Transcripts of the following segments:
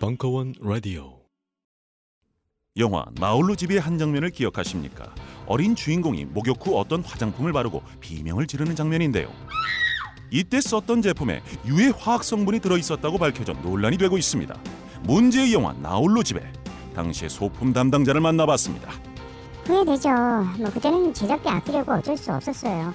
Bunker One Radio. 영화 나홀로 집의 한 장면을 기억하십니까? 어린 주인공이 목욕 후 어떤 화장품을 바르고 비명을 지르는 장면인데요. 이때 썼던 제품에 유해 화학 성분이 들어있었다고 밝혀져 논란이 되고 있습니다. 문제의 영화 나홀로 집에 당시의 소품 담당자를 만나봤습니다. 후회되죠. 그때는 제작비 아끼려고 어쩔 수 없었어요.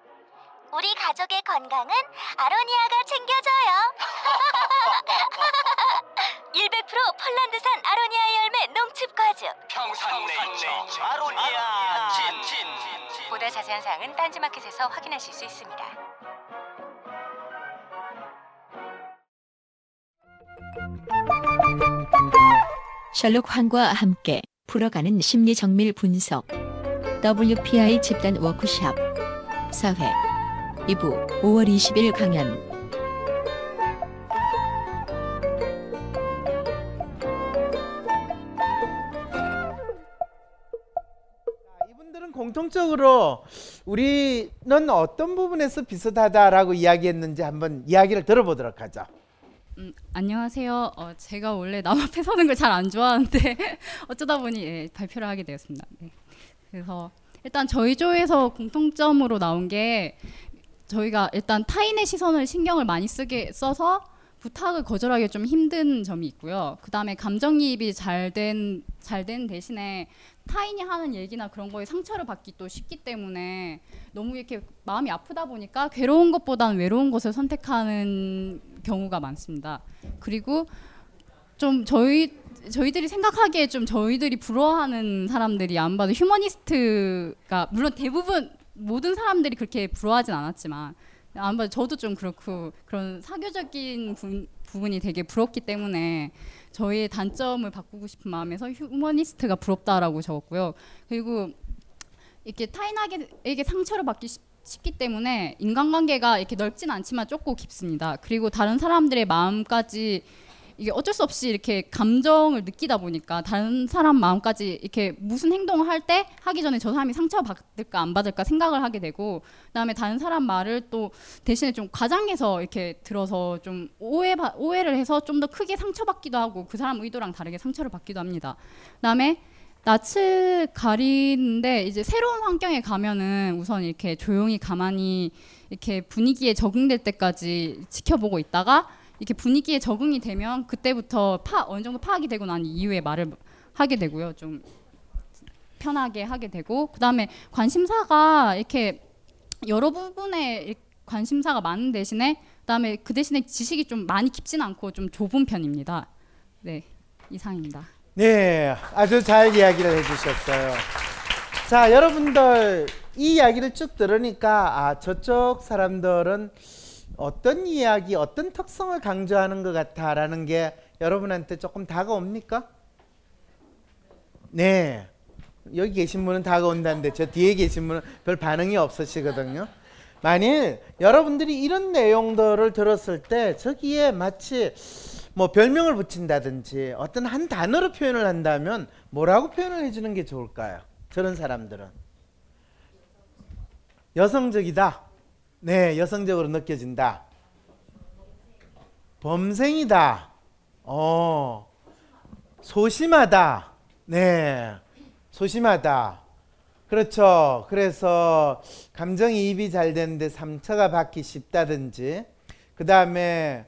우리 가족의 건강은 아로니아가 챙겨줘요. 100% 폴란드산 아로니아 열매 농축과즙. 평산 네이처 아로니아 진. 보다 자세한 사항은 딴지마켓에서 확인하실 수 있습니다. 셜록 황과 함께 풀어가는 심리정밀 분석. WPI 집단 워크숍 4회 2부 5월 20일 강연. 이분들은 공통적으로 우리는 어떤 부분에서 비슷하다라고 이야기했는지 한번 이야기를 들어보도록 하죠. 안녕하세요. 제가 원래 남 앞에 서는 걸 잘 안 좋아하는데 어쩌다 보니 발표를 하게 되었습니다. 그래서 일단 저희 조에서 공통점으로 나온 게 저희가 일단 타인의 시선을 신경을 많이 쓰게 써서 부탁을 거절하기 좀 힘든 점이 있고요. 그 다음에 감정이입이 잘 된 대신에 타인이 하는 얘기나 그런 거에 상처를 받기 또 쉽기 때문에 너무 이렇게 마음이 아프다 보니까 괴로운 것보다는 외로운 것을 선택하는 경우가 많습니다. 그리고 좀 저희들이 생각하기에 좀 저희들이 부러워하는 사람들이 아무래도 휴머니스트가 물론 대부분 모든 사람들이 그렇게 부러워하진 않았지만 아무래도 저도 좀 그렇고 그런 사교적인 부분이 되게 부럽기 때문에 저희의 단점을 바꾸고 싶은 마음에서 휴머니스트가 부럽다라고 적었고요. 그리고 이렇게 타인에게 상처를 받기 쉽기 때문에 인간관계가 이렇게 넓진 않지만 좁고 깊습니다. 그리고 다른 사람들의 마음까지 이게 어쩔 수 없이 이렇게 감정을 느끼다 보니까 다른 사람 마음까지 이렇게 무슨 행동을 할 때 하기 전에 저 사람이 상처받을까 안 받을까 생각을 하게 되고, 그다음에 다른 사람 말을 또 대신에 좀 과장해서 이렇게 들어서 좀 오해를 해서 좀 더 크게 상처받기도 하고 그 사람 의도랑 다르게 상처를 받기도 합니다. 그다음에 낯을 가리는데 이제 새로운 환경에 가면은 우선 이렇게 조용히 가만히 이렇게 분위기에 적응될 때까지 지켜보고 있다가 이렇게 분위기에 적응이 되면 그때부터 어느 정도 파악이 되고 난 이후에 말을 하게 되고요. 좀 편하게 하게 되고, 그다음에 관심사가 이렇게 여러 부분에 관심사가 많은 대신에 그다음에 그 대신에 지식이 좀 많이 깊진 않고 좀 좁은 편입니다. 네, 이상입니다. 네, 아주 잘 이야기를 해주셨어요. 자, 여러분들 이 이야기를 쭉 들으니까 아, 저쪽 사람들은 어떤 이야기, 어떤 특성을 강조하는 것 같아라는 게 여러분한테 조금 다가옵니까? 네, 여기 계신 분은 다가온다는데 저 뒤에 계신 분은 별 반응이 없으시거든요. 만일 여러분들이 이런 내용들을 들었을 때 저기에 마치 뭐 별명을 붙인다든지 어떤 한 단어로 표현을 한다면 뭐라고 표현을 해주는 게 좋을까요? 저런 사람들은 여성적이다. 네, 여성적으로 느껴진다. 범생이다. 소심하다. 네, 소심하다. 그렇죠. 그래서 감정이입이 잘 되는데 상처가 받기 쉽다든지, 그 다음에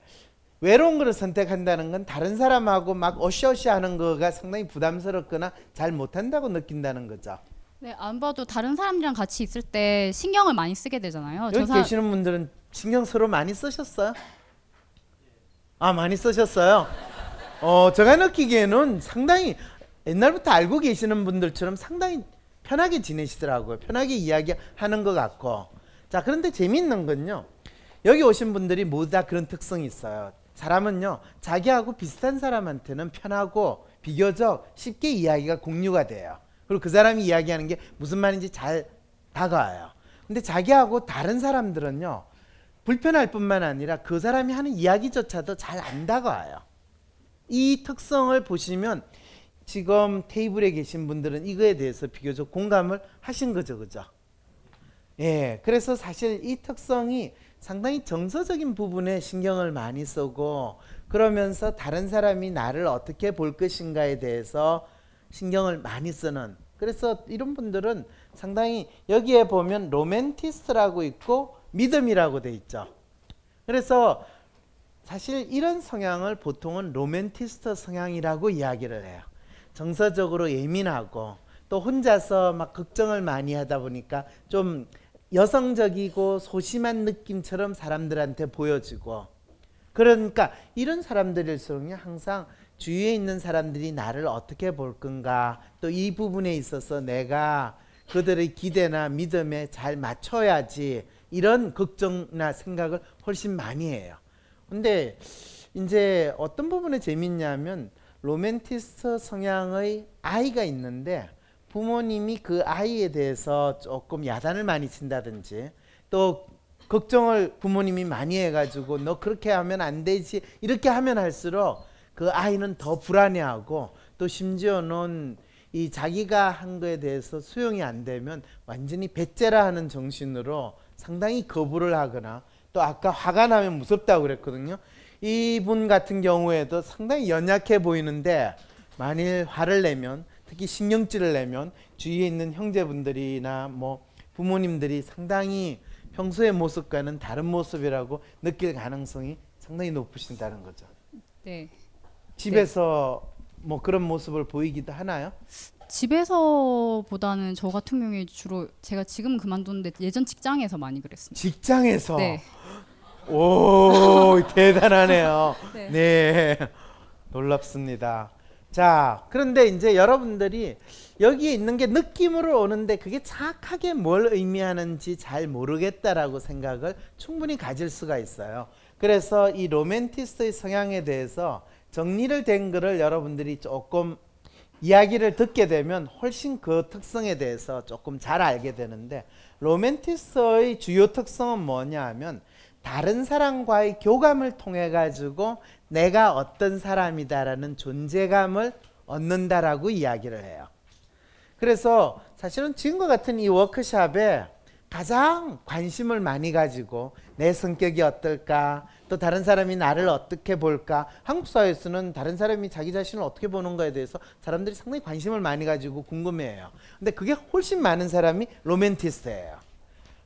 외로운 것을 선택한다는 건 다른 사람하고 막 어시어시 하는 거가 상당히 부담스럽거나 잘 못한다고 느낀다는 거죠. 네, 안 봐도 다른 사람들이랑 같이 있을 때 신경을 많이 쓰게 되잖아요. 여기 계시는 분들은 신경 서로 많이 쓰셨어요? 아, 많이 쓰셨어요? 제가 느끼기에는 상당히 옛날부터 알고 계시는 분들처럼 상당히 편하게 지내시더라고요. 편하게 이야기하는 것 같고. 자, 그런데 재미있는 건요. 여기 오신 분들이 모두 다 그런 특성이 있어요. 사람은요, 자기하고 비슷한 사람한테는 편하고 비교적 쉽게 이야기가 공유가 돼요. 그리고 그 사람이 이야기하는 게 무슨 말인지 잘 다가와요. 근데 자기하고 다른 사람들은요, 불편할 뿐만 아니라 그 사람이 하는 이야기조차도 잘 안 다가와요. 이 특성을 보시면 지금 테이블에 계신 분들은 이거에 대해서 비교적 공감을 하신 거죠, 그죠? 예, 그래서 사실 이 특성이 상당히 정서적인 부분에 신경을 많이 쓰고, 그러면서 다른 사람이 나를 어떻게 볼 것인가에 대해서 신경을 많이 쓰는, 그래서 이런 분들은 상당히 여기에 보면 로맨티스트라고 있고 믿음이라고 돼 있죠. 그래서 사실 이런 성향을 보통은 로맨티스트 성향이라고 이야기를 해요. 정서적으로 예민하고 또 혼자서 막 걱정을 많이 하다 보니까 좀 여성적이고 소심한 느낌처럼 사람들한테 보여지고, 그러니까 이런 사람들일수록 항상 주위에 있는 사람들이 나를 어떻게 볼 건가, 또 이 부분에 있어서 내가 그들의 기대나 믿음에 잘 맞춰야지, 이런 걱정이나 생각을 훨씬 많이 해요. 근데 이제 어떤 부분에 재밌냐면 로맨티스트 성향의 아이가 있는데 부모님이 그 아이에 대해서 조금 야단을 많이 친다든지, 또 걱정을 부모님이 많이 해가지고 너 그렇게 하면 안 되지 이렇게 하면 할수록 그 아이는 더 불안해하고, 또 심지어는 이 자기가 한 거에 대해서 수용이 안 되면 완전히 배째라 하는 정신으로 상당히 거부를 하거나, 또 아까 화가 나면 무섭다고 그랬거든요. 이분 같은 경우에도 상당히 연약해 보이는데 만일 화를 내면, 특히 신경질을 내면 주위에 있는 형제분들이나 뭐 부모님들이 상당히 평소의 모습과는 다른 모습이라고 느낄 가능성이 상당히 높으신다는 거죠. 네. 집에서 네. 뭐 그런 모습을 보이기도 하나요? 집에서보다는 저 같은 경우에 주로, 제가 지금 그만뒀는데 예전 직장에서 많이 그랬습니다. 직장에서? 네. 오, 대단하네요. 네. 네. 놀랍습니다. 자, 그런데 이제 여러분들이 여기에 있는 게 느낌으로 오는데 그게 정확하게 뭘 의미하는지 잘 모르겠다라고 생각을 충분히 가질 수가 있어요. 그래서 이 로맨티스트의 성향에 대해서 정리를 된 글을 여러분들이 조금 이야기를 듣게 되면 훨씬 그 특성에 대해서 조금 잘 알게 되는데, 로맨티스의 주요 특성은 뭐냐 하면 다른 사람과의 교감을 통해 가지고 내가 어떤 사람이다라는 존재감을 얻는다라고 이야기를 해요. 그래서 사실은 지금과 같은 이 워크숍에 가장 관심을 많이 가지고 내 성격이 어떨까, 또 다른 사람이 나를 어떻게 볼까, 한국 사회에서는 다른 사람이 자기 자신을 어떻게 보는가에 대해서 사람들이 상당히 관심을 많이 가지고 궁금해해요. 근데 그게 훨씬 많은 사람이 로맨티스트예요.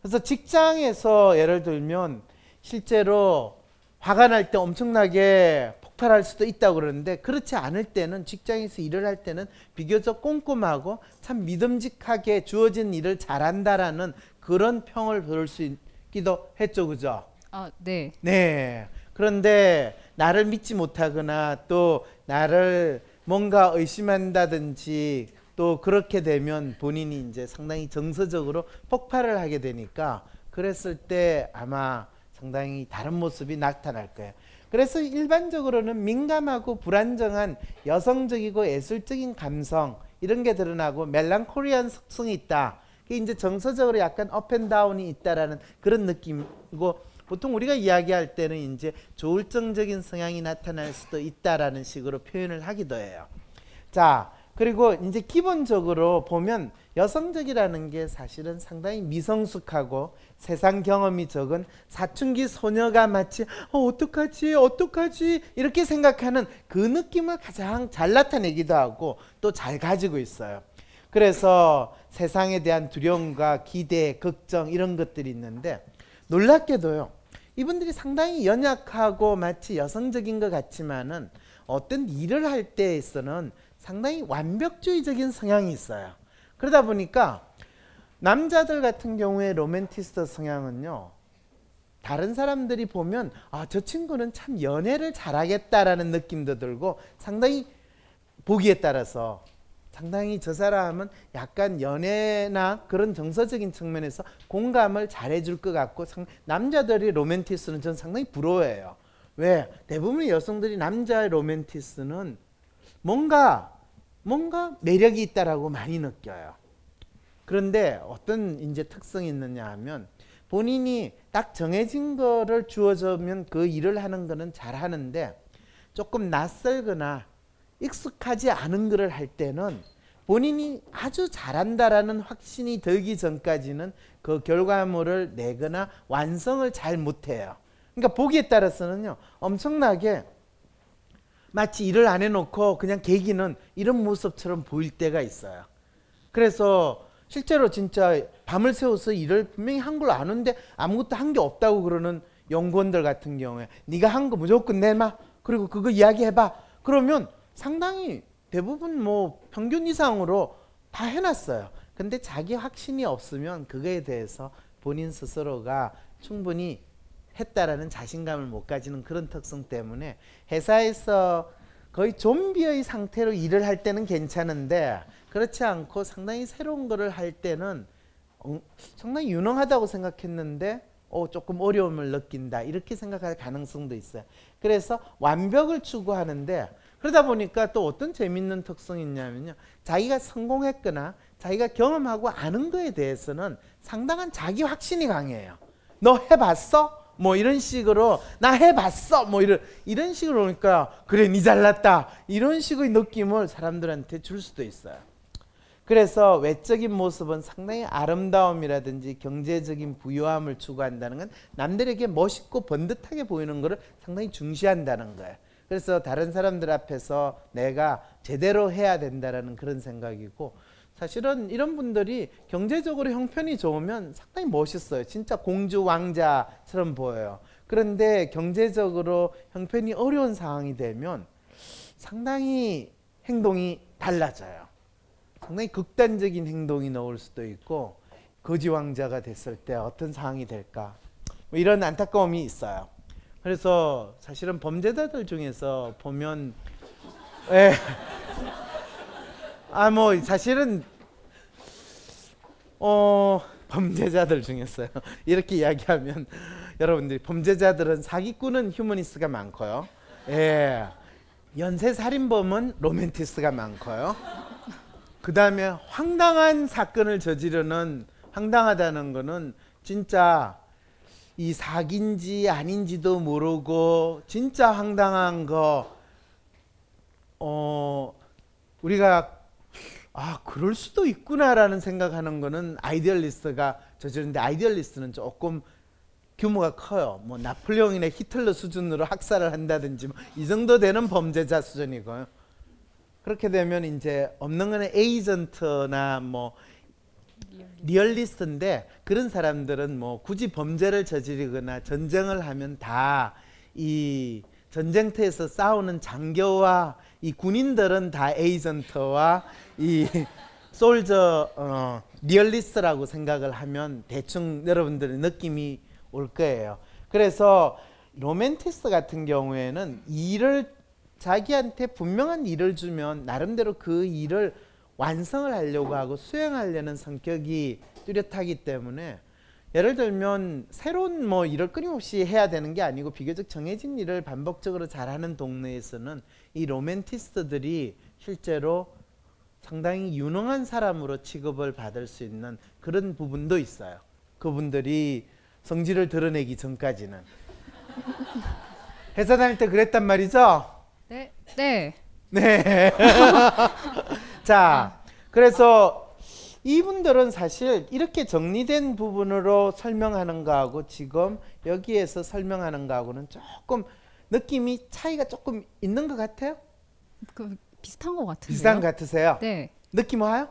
그래서 직장에서 예를 들면 실제로 화가 날 때 엄청나게 폭발할 수도 있다고 그러는데, 그렇지 않을 때는, 직장에서 일을 할 때는 비교적 꼼꼼하고 참 믿음직하게 주어진 일을 잘한다라는 그런 평을 들을 수 있기도 했죠, 그죠? 아, 네. 네. 그런데 나를 믿지 못하거나 또 나를 뭔가 의심한다든지, 또 그렇게 되면 본인이 이제 상당히 정서적으로 폭발을 하게 되니까, 그랬을 때 아마 상당히 다른 모습이 나타날 거예요. 그래서 일반적으로는 민감하고 불안정한 여성적이고 예술적인 감성, 이런 게 드러나고 멜랑콜리한 속성이 있다. 그게 이제 정서적으로 약간 업앤다운이 있다라는 그런 느낌이고, 보통 우리가 이야기할 때는 이제 조울증적인 성향이 나타날 수도 있다라는 식으로 표현을 하기도 해요. 자, 그리고 이제 기본적으로 보면 여성적이라는 게 사실은 상당히 미성숙하고 세상 경험이 적은 사춘기 소녀가 마치 어떡하지 이렇게 생각하는 그 느낌을 가장 잘 나타내기도 하고 또 잘 가지고 있어요. 그래서 세상에 대한 두려움과 기대, 걱정, 이런 것들이 있는데, 놀랍게도요, 이분들이 상당히 연약하고 마치 여성적인 것 같지만은 어떤 일을 할 때에서는 상당히 완벽주의적인 성향이 있어요. 그러다 보니까 남자들 같은 경우에 로맨티스트 성향은요, 다른 사람들이 보면 아, 저 친구는 참 연애를 잘하겠다라는 느낌도 들고, 상당히 보기에 따라서 상당히 저 사람은 약간 연애나 그런 정서적인 측면에서 공감을 잘해줄 것 같고, 남자들이 로맨티스트는 전 상당히 부러워해요. 왜? 대부분의 여성들이 남자의 로맨티스트는 뭔가 매력이 있다라고 많이 느껴요. 그런데 어떤 이제 특성이 있느냐 하면, 본인이 딱 정해진 거를 주어주면 그 일을 하는 거는 잘하는데, 조금 낯설거나 익숙하지 않은 글을 할 때는 본인이 아주 잘한다라는 확신이 들기 전까지는 그 결과물을 내거나 완성을 잘 못해요. 그러니까 보기에 따라서는요, 엄청나게 마치 일을 안 해놓고 그냥 계기는 이런 모습처럼 보일 때가 있어요. 그래서 실제로 진짜 밤을 새워서 일을 분명히 한 걸 아는데 아무것도 한 게 없다고 그러는 연구원들 같은 경우에, 네가 한 거 무조건 내놔, 그리고 그거 이야기해봐, 그러면 상당히 대부분 뭐 평균 이상으로 다 해놨어요. 근데 자기 확신이 없으면 그거에 대해서 본인 스스로가 충분히 했다라는 자신감을 못 가지는 그런 특성 때문에, 회사에서 거의 좀비의 상태로 일을 할 때는 괜찮은데, 그렇지 않고 상당히 새로운 거를 할 때는 상당히 유능하다고 생각했는데 조금 어려움을 느낀다, 이렇게 생각할 가능성도 있어요. 그래서 완벽을 추구하는데, 그러다 보니까 또 어떤 재밌는 특성이 있냐면요, 자기가 성공했거나 자기가 경험하고 아는 거에 대해서는 상당한 자기 확신이 강해요. 너 해봤어? 뭐 이런 식으로, 나 해봤어? 뭐 이런 식으로 오니까, 그래 니 잘났다, 이런 식의 느낌을 사람들한테 줄 수도 있어요. 그래서 외적인 모습은 상당히 아름다움이라든지 경제적인 부유함을 추구한다는 건 남들에게 멋있고 번듯하게 보이는 것을 상당히 중시한다는 거예요. 그래서 다른 사람들 앞에서 내가 제대로 해야 된다라는 그런 생각이고, 사실은 이런 분들이 경제적으로 형편이 좋으면 상당히 멋있어요. 진짜 공주 왕자처럼 보여요. 그런데 경제적으로 형편이 어려운 상황이 되면 상당히 행동이 달라져요. 상당히 극단적인 행동이 나올 수도 있고, 거지 왕자가 됐을 때 어떤 상황이 될까, 뭐 이런 안타까움이 있어요. 그래서 사실은 범죄자들 중에서 보면 사실은 범죄자들 중에서요, 이렇게 이야기하면 여러분들이, 범죄자들은, 사기꾼은 휴머니스트가 많고요, 연쇄살인범은 로맨티스트가 많고요, 그 다음에 황당한 사건을 저지르는, 황당하다는 거는 진짜 이 사기인지 아닌지도 모르고 진짜 황당한 거, 우리가 아 그럴 수도 있구나라는 생각하는 거는 아이디얼리스트가 저지르는데, 아이디얼리스트는 조금 규모가 커요. 뭐 나폴레옹이나 히틀러 수준으로 학살을 한다든지 뭐 이 정도 되는 범죄자 수준이고요. 그렇게 되면 이제 없는 거는 에이전트나 뭐 리얼리스트인데, 그런 사람들은 뭐 굳이 범죄를 저지르거나 전쟁을 하면 다 이 전쟁터에서 싸우는 장교와 이 군인들은 다 에이전트와 이 솔저 리얼리스트라고 생각을 하면 대충 여러분들의 느낌이 올 거예요. 그래서 로맨티스트 같은 경우에는 일을, 자기한테 분명한 일을 주면 나름대로 그 일을 완성을 하려고 하고 수행하려는 성격이 뚜렷하기 때문에, 예를 들면 새로운 뭐 일을 끊임없이 해야 되는 게 아니고 비교적 정해진 일을 반복적으로 잘하는 동네에서는 이 로맨티스트들이 실제로 상당히 유능한 사람으로 취급을 받을 수 있는 그런 부분도 있어요. 그분들이 성질을 드러내기 전까지는. 회사 다닐 때 그랬단 말이죠? 네. 네. 네. 자, 그래서 이분들은 사실 이렇게 정리된 부분으로 설명하는 거하고 지금 여기에서 설명하는 거하고는 조금 느낌이 차이가 조금 있는 것 같아요? 그 비슷한 것 같으세요? 비슷한 것 같으세요? 네. 느낌 와요?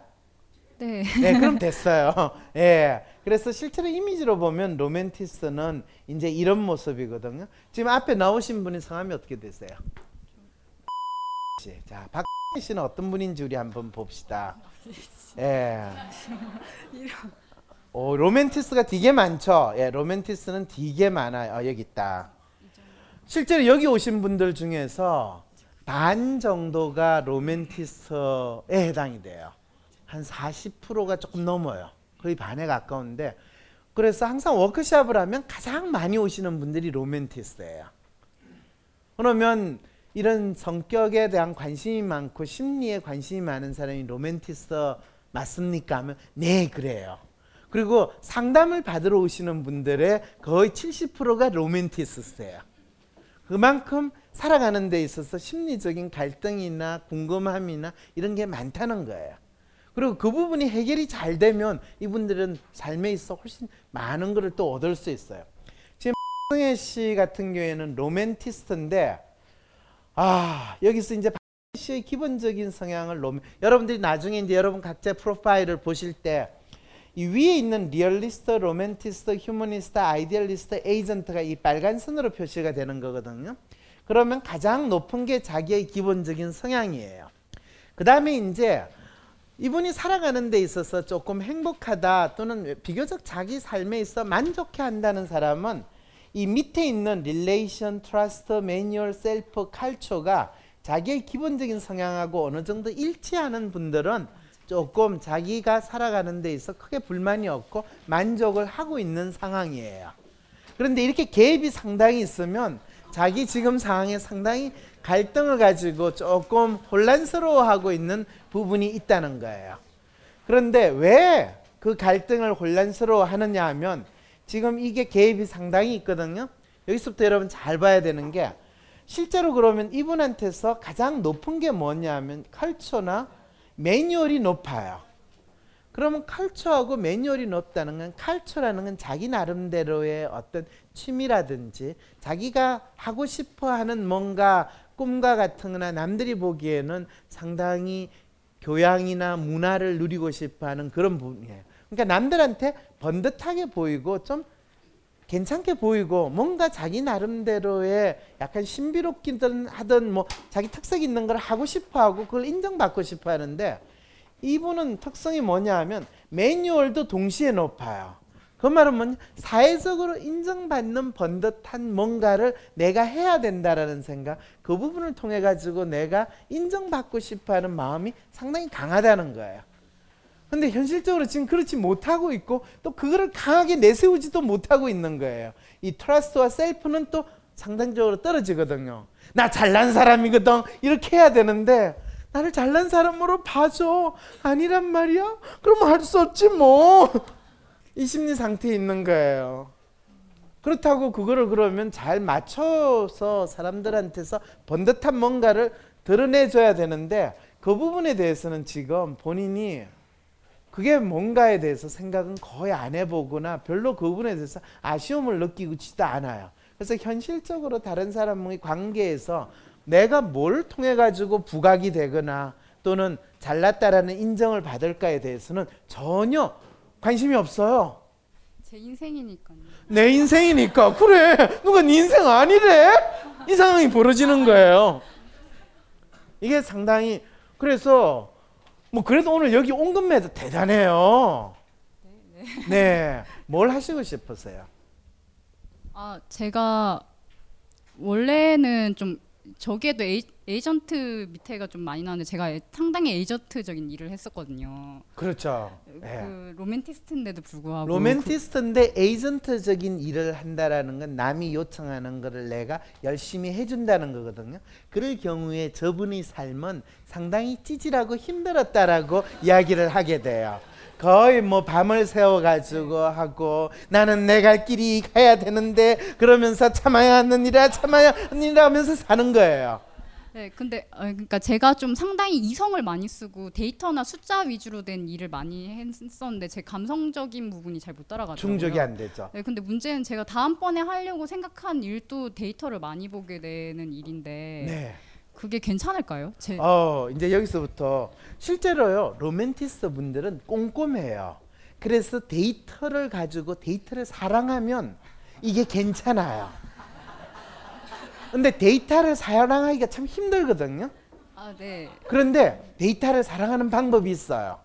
네. 네, 그럼 됐어요. 예. 네. 그래서 실제로 이미지로 보면 로맨티스는 이제 이런 모습이거든요. 지금 앞에 나오신 분이 성함이 어떻게 되세요? 자, 박 씨는 어떤 분인지 우리 한번 봅시다. 예. 오, 로맨티스가 되게 많죠. 예, 로맨티스는 되게 많아요. 여기 있다. 실제로 여기 오신 분들 중에서 반 정도가 로맨티스에 해당이 돼요. 한 40%가 조금 넘어요. 거의 반에 가까운데, 그래서 항상 워크숍을 하면 가장 많이 오시는 분들이 로맨티스예요. 그러면 이런 성격에 대한 관심이 많고 심리에 관심이 많은 사람이 로맨티스트 맞습니까? 하면 네, 그래요. 그리고 상담을 받으러 오시는 분들의 거의 70%가 로맨티스트예요. 그만큼 살아가는 데 있어서 심리적인 갈등이나 궁금함이나 이런 게 많다는 거예요. 그리고 그 부분이 해결이 잘 되면 이분들은 삶에 있어 훨씬 많은 것을 또 얻을 수 있어요. 지금 박승혜 씨 같은 경우에는 로맨티스트인데, 아, 여기서 이제 박 씨의 기본적인 성향을 여러분들이 나중에 이제 여러분 각자 프로파일을 보실 때 이 위에 있는 리얼리스트, 로맨티스트, 휴머니스트, 아이디얼리스트, 에이전트가 이 빨간 선으로 표시가 되는 거거든요. 그러면 가장 높은 게 자기의 기본적인 성향이에요. 그 다음에 이제 이분이 살아가는 데 있어서 조금 행복하다 또는 비교적 자기 삶에 있어 만족해 한다는 사람은 이 밑에 있는 릴레이션, 트러스트, 매뉴얼, 셀프, 칼처가 자기의 기본적인 성향하고 어느 정도 일치하는 분들은 조금 자기가 살아가는 데 있어 크게 불만이 없고 만족을 하고 있는 상황이에요. 그런데 이렇게 갭이 상당히 있으면 자기 지금 상황에 상당히 갈등을 가지고 조금 혼란스러워하고 있는 부분이 있다는 거예요. 그런데 왜 그 갈등을 혼란스러워하느냐 하면, 지금 이게 개입이 상당히 있거든요. 여기서부터 여러분 잘 봐야 되는 게, 실제로 그러면 이분한테서 가장 높은 게 뭐냐 하면 컬처나 매뉴얼이 높아요. 그러면 컬처하고 매뉴얼이 높다는 건, 컬처라는 건 자기 나름대로의 어떤 취미라든지 자기가 하고 싶어하는 뭔가 꿈과 같은 거나 남들이 보기에는 상당히 교양이나 문화를 누리고 싶어하는 그런 부분이에요. 그러니까 남들한테 번듯하게 보이고 좀 괜찮게 보이고 뭔가 자기 나름대로의 약간 신비롭기든 하든 뭐 자기 특색 있는 걸 하고 싶어하고 그걸 인정받고 싶어 하는데, 이분은 특성이 뭐냐 하면 매뉴얼도 동시에 높아요. 그 말은 뭐냐, 사회적으로 인정받는 번듯한 뭔가를 내가 해야 된다라는 생각, 그 부분을 통해 가지고 내가 인정받고 싶어하는 마음이 상당히 강하다는 거예요. 근데 현실적으로 지금 그렇지 못하고 있고 또 그거를 강하게 내세우지도 못하고 있는 거예요. 이 트러스트와 셀프는 또 상당적으로 떨어지거든요. 나 잘난 사람이거든 이렇게 해야 되는데, 나를 잘난 사람으로 봐줘. 아니란 말이야? 그럼 할 수 없지 뭐. 이 심리 상태에 있는 거예요. 그렇다고 그거를 그러면 잘 맞춰서 사람들한테서 번듯한 뭔가를 드러내줘야 되는데, 그 부분에 대해서는 지금 본인이 그게 뭔가에 대해서 생각은 거의 안 해보거나 별로 그 부분에 대해서 아쉬움을 느끼지도 않아요. 그래서 현실적으로 다른 사람의 관계에서 내가 뭘 통해 가지고 부각이 되거나 또는 잘났다라는 인정을 받을까에 대해서는 전혀 관심이 없어요. 제 인생이니까요. 내 인생이니까. 그래, 누가 네 인생 아니래? 이 상황이 벌어지는 거예요. 이게 상당히, 그래서 뭐 그래도 오늘 여기 온 것마다 대단해요. 네, 뭘 하시고 싶으세요? 아, 제가 원래는 좀 저기에도 에이전트 밑에가 좀 많이 나는데 제가 상당히 에이전트적인 일을 했었거든요. 그렇죠. 그 로맨티스트인데도 불구하고 로맨티스트인데 에이전트적인 일을 한다라는 건 남이 요청하는 거를 내가 열심히 해준다는 거거든요. 그럴 경우에 저분의 삶은 상당히 찌질하고 힘들었다라고 이야기를 하게 돼요. 거의 뭐 밤을 새워가지고 하고, 나는 내 갈 길이 가야 되는데 그러면서 참아야 하느니라 하면서 사는 거예요. 네, 근데 그러니까 제가 좀 상당히 이성을 많이 쓰고 데이터나 숫자 위주로 된 일을 많이 했었는데 제 감성적인 부분이 잘 못 따라가더라고요. 충족이 안 되죠. 네, 근데 문제는 제가 다음번에 하려고 생각한 일도 데이터를 많이 보게 되는 일인데. 네. 그게 괜찮을까요? 이제 여기서부터 실제로요, 로맨티스트 분들은 꼼꼼해요. 그래서 데이터를 가지고 데이터를 사랑하면 이게 괜찮아요. 근데 데이터를 사랑하기가 참 힘들거든요. 아, 네. 그런데 데이터를 사랑하는 방법이 있어요.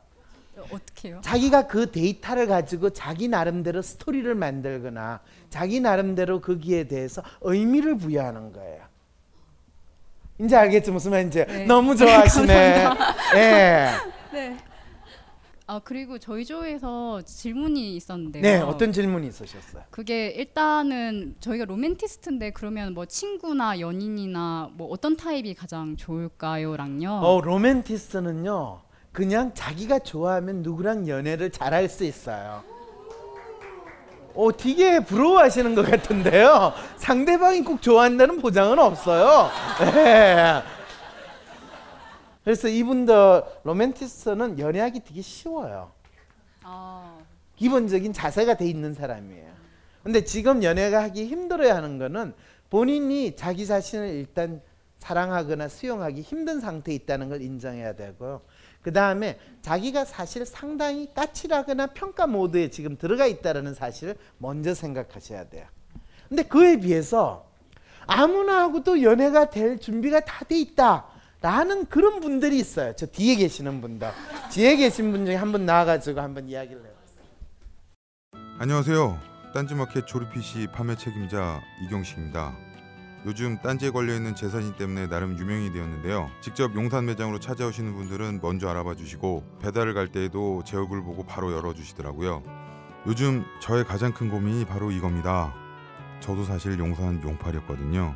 어떻게요? 자기가 그 데이터를 가지고 자기 나름대로 스토리를 만들거나 자기 나름대로 거기에 대해서 의미를 부여하는 거예요. 이제 알겠죠? 무슨 말인지. 네. 너무 좋아하시네. 네. 네. 아, 그리고 저희 조에서 질문이 있었는데요. 네, 어떤 질문이 있으셨어요? 그게 일단은 저희가 로맨티스트인데 그러면 뭐 친구나 연인이나 뭐 어떤 타입이 가장 좋을까요?랑요. 로맨티스트는요, 그냥 자기가 좋아하면 누구랑 연애를 잘할 수 있어요. 되게 부러워하시는 것 같은데요. 상대방이 꼭 좋아한다는 보장은 없어요. 네. 그래서 이분들 로맨티스트는 연애하기 되게 쉬워요. 기본적인 자세가 돼 있는 사람이에요. 근데 지금 연애가 하기 힘들어야 하는 거는 본인이 자기 자신을 일단 사랑하거나 수용하기 힘든 상태에 있다는 걸 인정해야 되고요. 그 다음에 자기가 사실 상당히 까칠하거나 평가 모드에 지금 들어가 있다는 사실을 먼저 생각하셔야 돼요. 근데 그에 비해서 아무나 하고도 연애가 될 준비가 다 돼 있다라는 그런 분들이 있어요. 저 뒤에 계시는 분들. 뒤에 계신 분 중에 한 분 나와가지고 한번 이야기를 해봤어요. 안녕하세요. 딴지마켓 조립PC 판매 책임자 이경식입니다. 요즘 딴지에 걸려있는 재산이 때문에 나름 유명이 되었는데요. 직접 용산 매장으로 찾아오시는 분들은 먼저 알아봐 주시고 배달을 갈 때에도 제 얼굴 보고 바로 열어주시더라고요. 요즘 저의 가장 큰 고민이 바로 이겁니다. 저도 사실 용산 용팔이었거든요.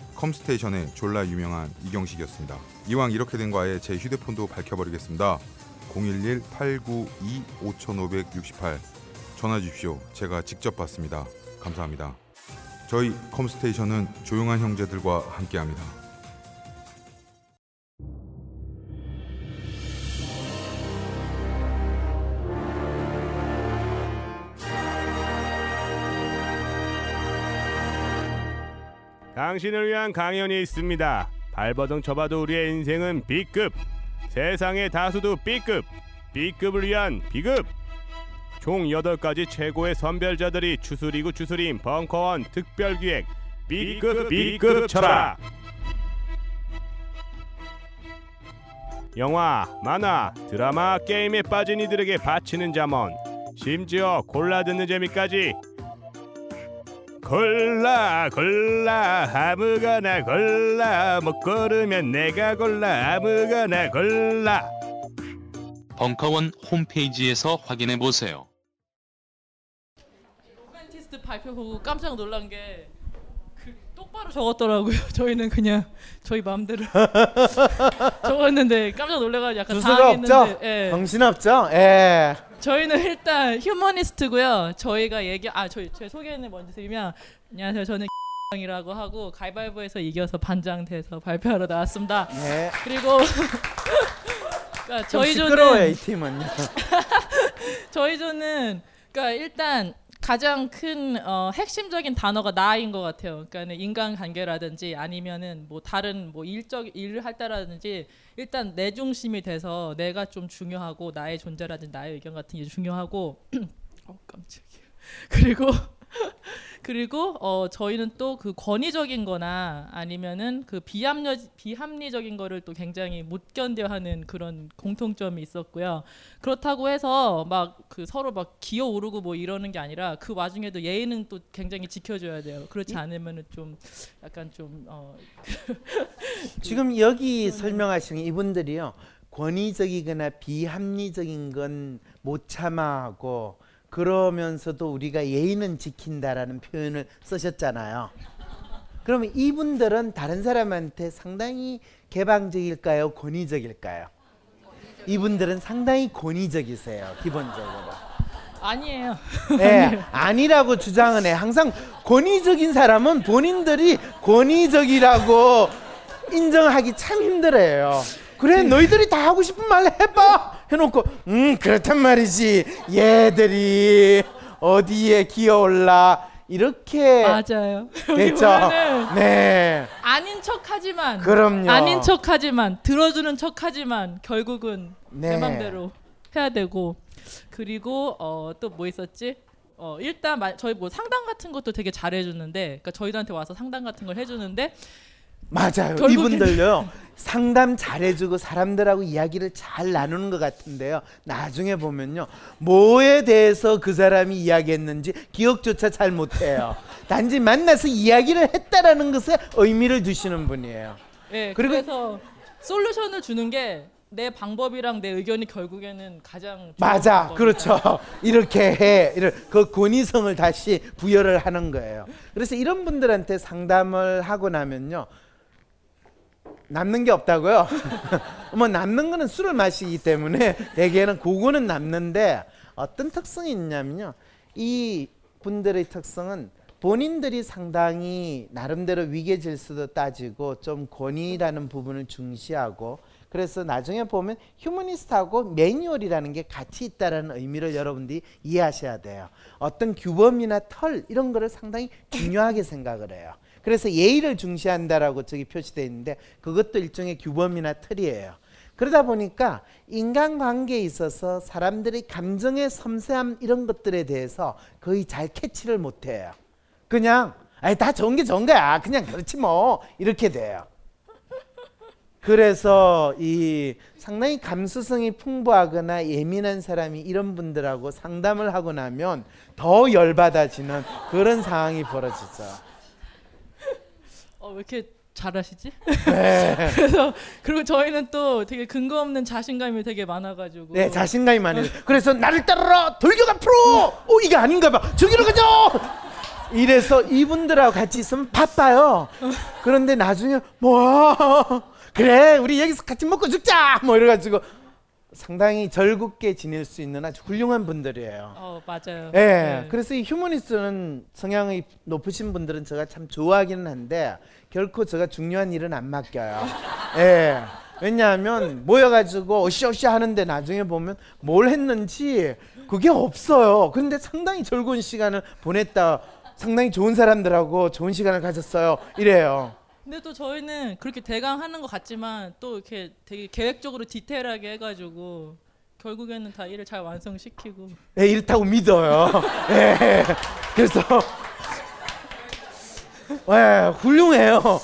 컴스테이션의 졸라 유명한 이경식이었습니다. 이왕 이렇게 된 거 아예 제 휴대폰도 밝혀버리겠습니다. 011-892-5568 전화 주십시오. 제가 직접 받습니다. 감사합니다. 저희 컴스테이션은 조용한 형제들과 함께합니다. 당신을 위한 강연이 있습니다. 발버둥 쳐봐도 우리의 인생은 B급, 세상의 다수도 B급, B급을 위한 B급. 총 8가지 최고의 선별자들이 추수리고 추수림 벙커원 특별기획 B급 철학. 영화, 만화, 드라마, 게임에 빠진 이들에게 바치는 잠언, 심지어 골라 듣는 재미까지. 골라 아무거나 골라, 못 고르면 내가 골라, 아무거나 골라. 벙커원 홈페이지에서 확인해 보세요. 로맨티스트 발표 보고 깜짝 놀란 게 똑바로 적었더라고요. 저희는 그냥 저희 마음대로 적었는데 깜짝 놀래가 약간 당황했는데. 예. 정신 없죠? 예. 저희는 일단 휴머니스트고요. 저희가 얘기 제 소개는 먼저 드리면, 안녕하세요. 저는 이라고 하고 가위바위보에서 이겨서 반장 돼서 발표하러 나왔습니다. 예. 그리고 그러니까 저희 조는 시끄러워요, 이 팀은요. 저희 조는 그러니까 일단 가장 큰 핵심적인 단어가 나인 것 같아요. 그러니까 인간관계라든지 아니면은 뭐 다른 뭐 일을 할 때라든지 일단 내 중심이 돼서 내가 좀 중요하고 나의 존재라든지 나의 의견 같은 게 중요하고 깜짝이야. 그리고 저희는 또 그 권위적인 거나 아니면은 그 비합리적인 거를 또 굉장히 못 견뎌하는 그런 공통점이 있었고요. 그렇다고 해서 막 그 서로 막 기어오르고 뭐 이러는 게 아니라 그 와중에도 예의는 또 굉장히 지켜줘야 돼요. 그렇지 않으면은 좀 약간 좀 지금 여기 설명하신 이분들이요, 권위적이거나 비합리적인 건 못 참아하고 그러면서도 우리가 예의는 지킨다라는 표현을 쓰셨잖아요. 그러면 이분들은 다른 사람한테 상당히 개방적일까요? 권위적일까요? 이분들은 상당히 권위적이세요, 기본적으로. 아니에요. 네, 아니라고 주장은 해. 항상 권위적인 사람은 본인들이 권위적이라고 인정하기 참 힘들어요. 그래, 너희들이 다 하고 싶은 말 해봐 해놓고 그렇단 말이지, 얘들이 어디에 기어올라 이렇게. 맞아요. 그렇죠. 네. 아닌 척하지만. 그럼요. 아닌 척하지만 들어주는 척하지만 결국은 네. 내 맘대로 해야 되고. 그리고 또 뭐 있었지? 일단 저희 뭐 상담 같은 것도 되게 잘해주는데, 그러니까 저희들한테 와서 상담 같은 걸 해주는데. 맞아요. 이분들요 상담 잘해주고 사람들하고 이야기를 잘 나누는 것 같은데요, 나중에 보면요 뭐에 대해서 그 사람이 이야기했는지 기억조차 잘 못해요. 단지 만나서 이야기를 했다라는 것에 의미를 두시는 분이에요. 네, 그리고 그래서 솔루션을 주는 게 내 방법이랑 내 의견이 결국에는 가장 맞아 거니까. 그렇죠. 이렇게 해, 그 권위성을 다시 부여를 하는 거예요. 그래서 이런 분들한테 상담을 하고 나면요 남는 게 없다고요? 뭐 남는 거는 술을 마시기 때문에 대개는 그거는 남는데, 어떤 특성이 있냐면요, 이 분들의 특성은 본인들이 상당히 나름대로 위계 질서도 따지고 좀 권위라는 부분을 중시하고, 그래서 나중에 보면 휴머니스트하고 매뉴얼이라는 게 같이 있다는 의미를 여러분들이 이해하셔야 돼요. 어떤 규범이나 털 이런 거를 상당히 중요하게 생각을 해요. 그래서 예의를 중시한다라고 저기 표시되어 있는데 그것도 일종의 규범이나 틀이에요. 그러다 보니까 인간관계에 있어서 사람들의 감정의 섬세함 이런 것들에 대해서 거의 잘 캐치를 못해요. 그냥 아니 다 좋은 게 좋은 거야, 그냥 그렇지 뭐 이렇게 돼요. 그래서 이 상당히 감수성이 풍부하거나 예민한 사람이 이런 분들하고 상담을 하고 나면 더 열받아지는 그런 상황이 벌어지죠. 왜 이렇게 잘하시지? 네. 그리고 저희는 또 되게 근거 없는 자신감이 되게 많아가지고. 네, 자신감이 많아요. 그래서 나를 따라라! 돌격 앞으로! 이게 아닌가 봐! 저기로 가죠! 이래서 이분들하고 같이 있으면 바빠요. 그런데 나중에 뭐 그래 우리 여기서 같이 먹고 죽자! 뭐 이래가지고 상당히 절궂게 지낼 수 있는 아주 훌륭한 분들이에요. 맞아요. 예, 네. 그래서 이 휴머니스트는 성향이 높으신 분들은 제가 참 좋아하기는 한데 결코 제가 중요한 일은 안 맡겨요. 예, 왜냐하면 모여가지고 어시어시 하는데 나중에 보면 뭘 했는지 그게 없어요. 그런데 상당히 즐거운 시간을 보냈다, 상당히 좋은 사람들하고 좋은 시간을 가졌어요 이래요. 근데 또 저희는 그렇게 대강 하는 것 같지만 또 이렇게 되게 계획적으로 디테일하게 해가지고 결국에는 다 일을 잘 완성시키고. 네, 이렇다고 믿어요. 네, 그래서 네, 훌륭해요.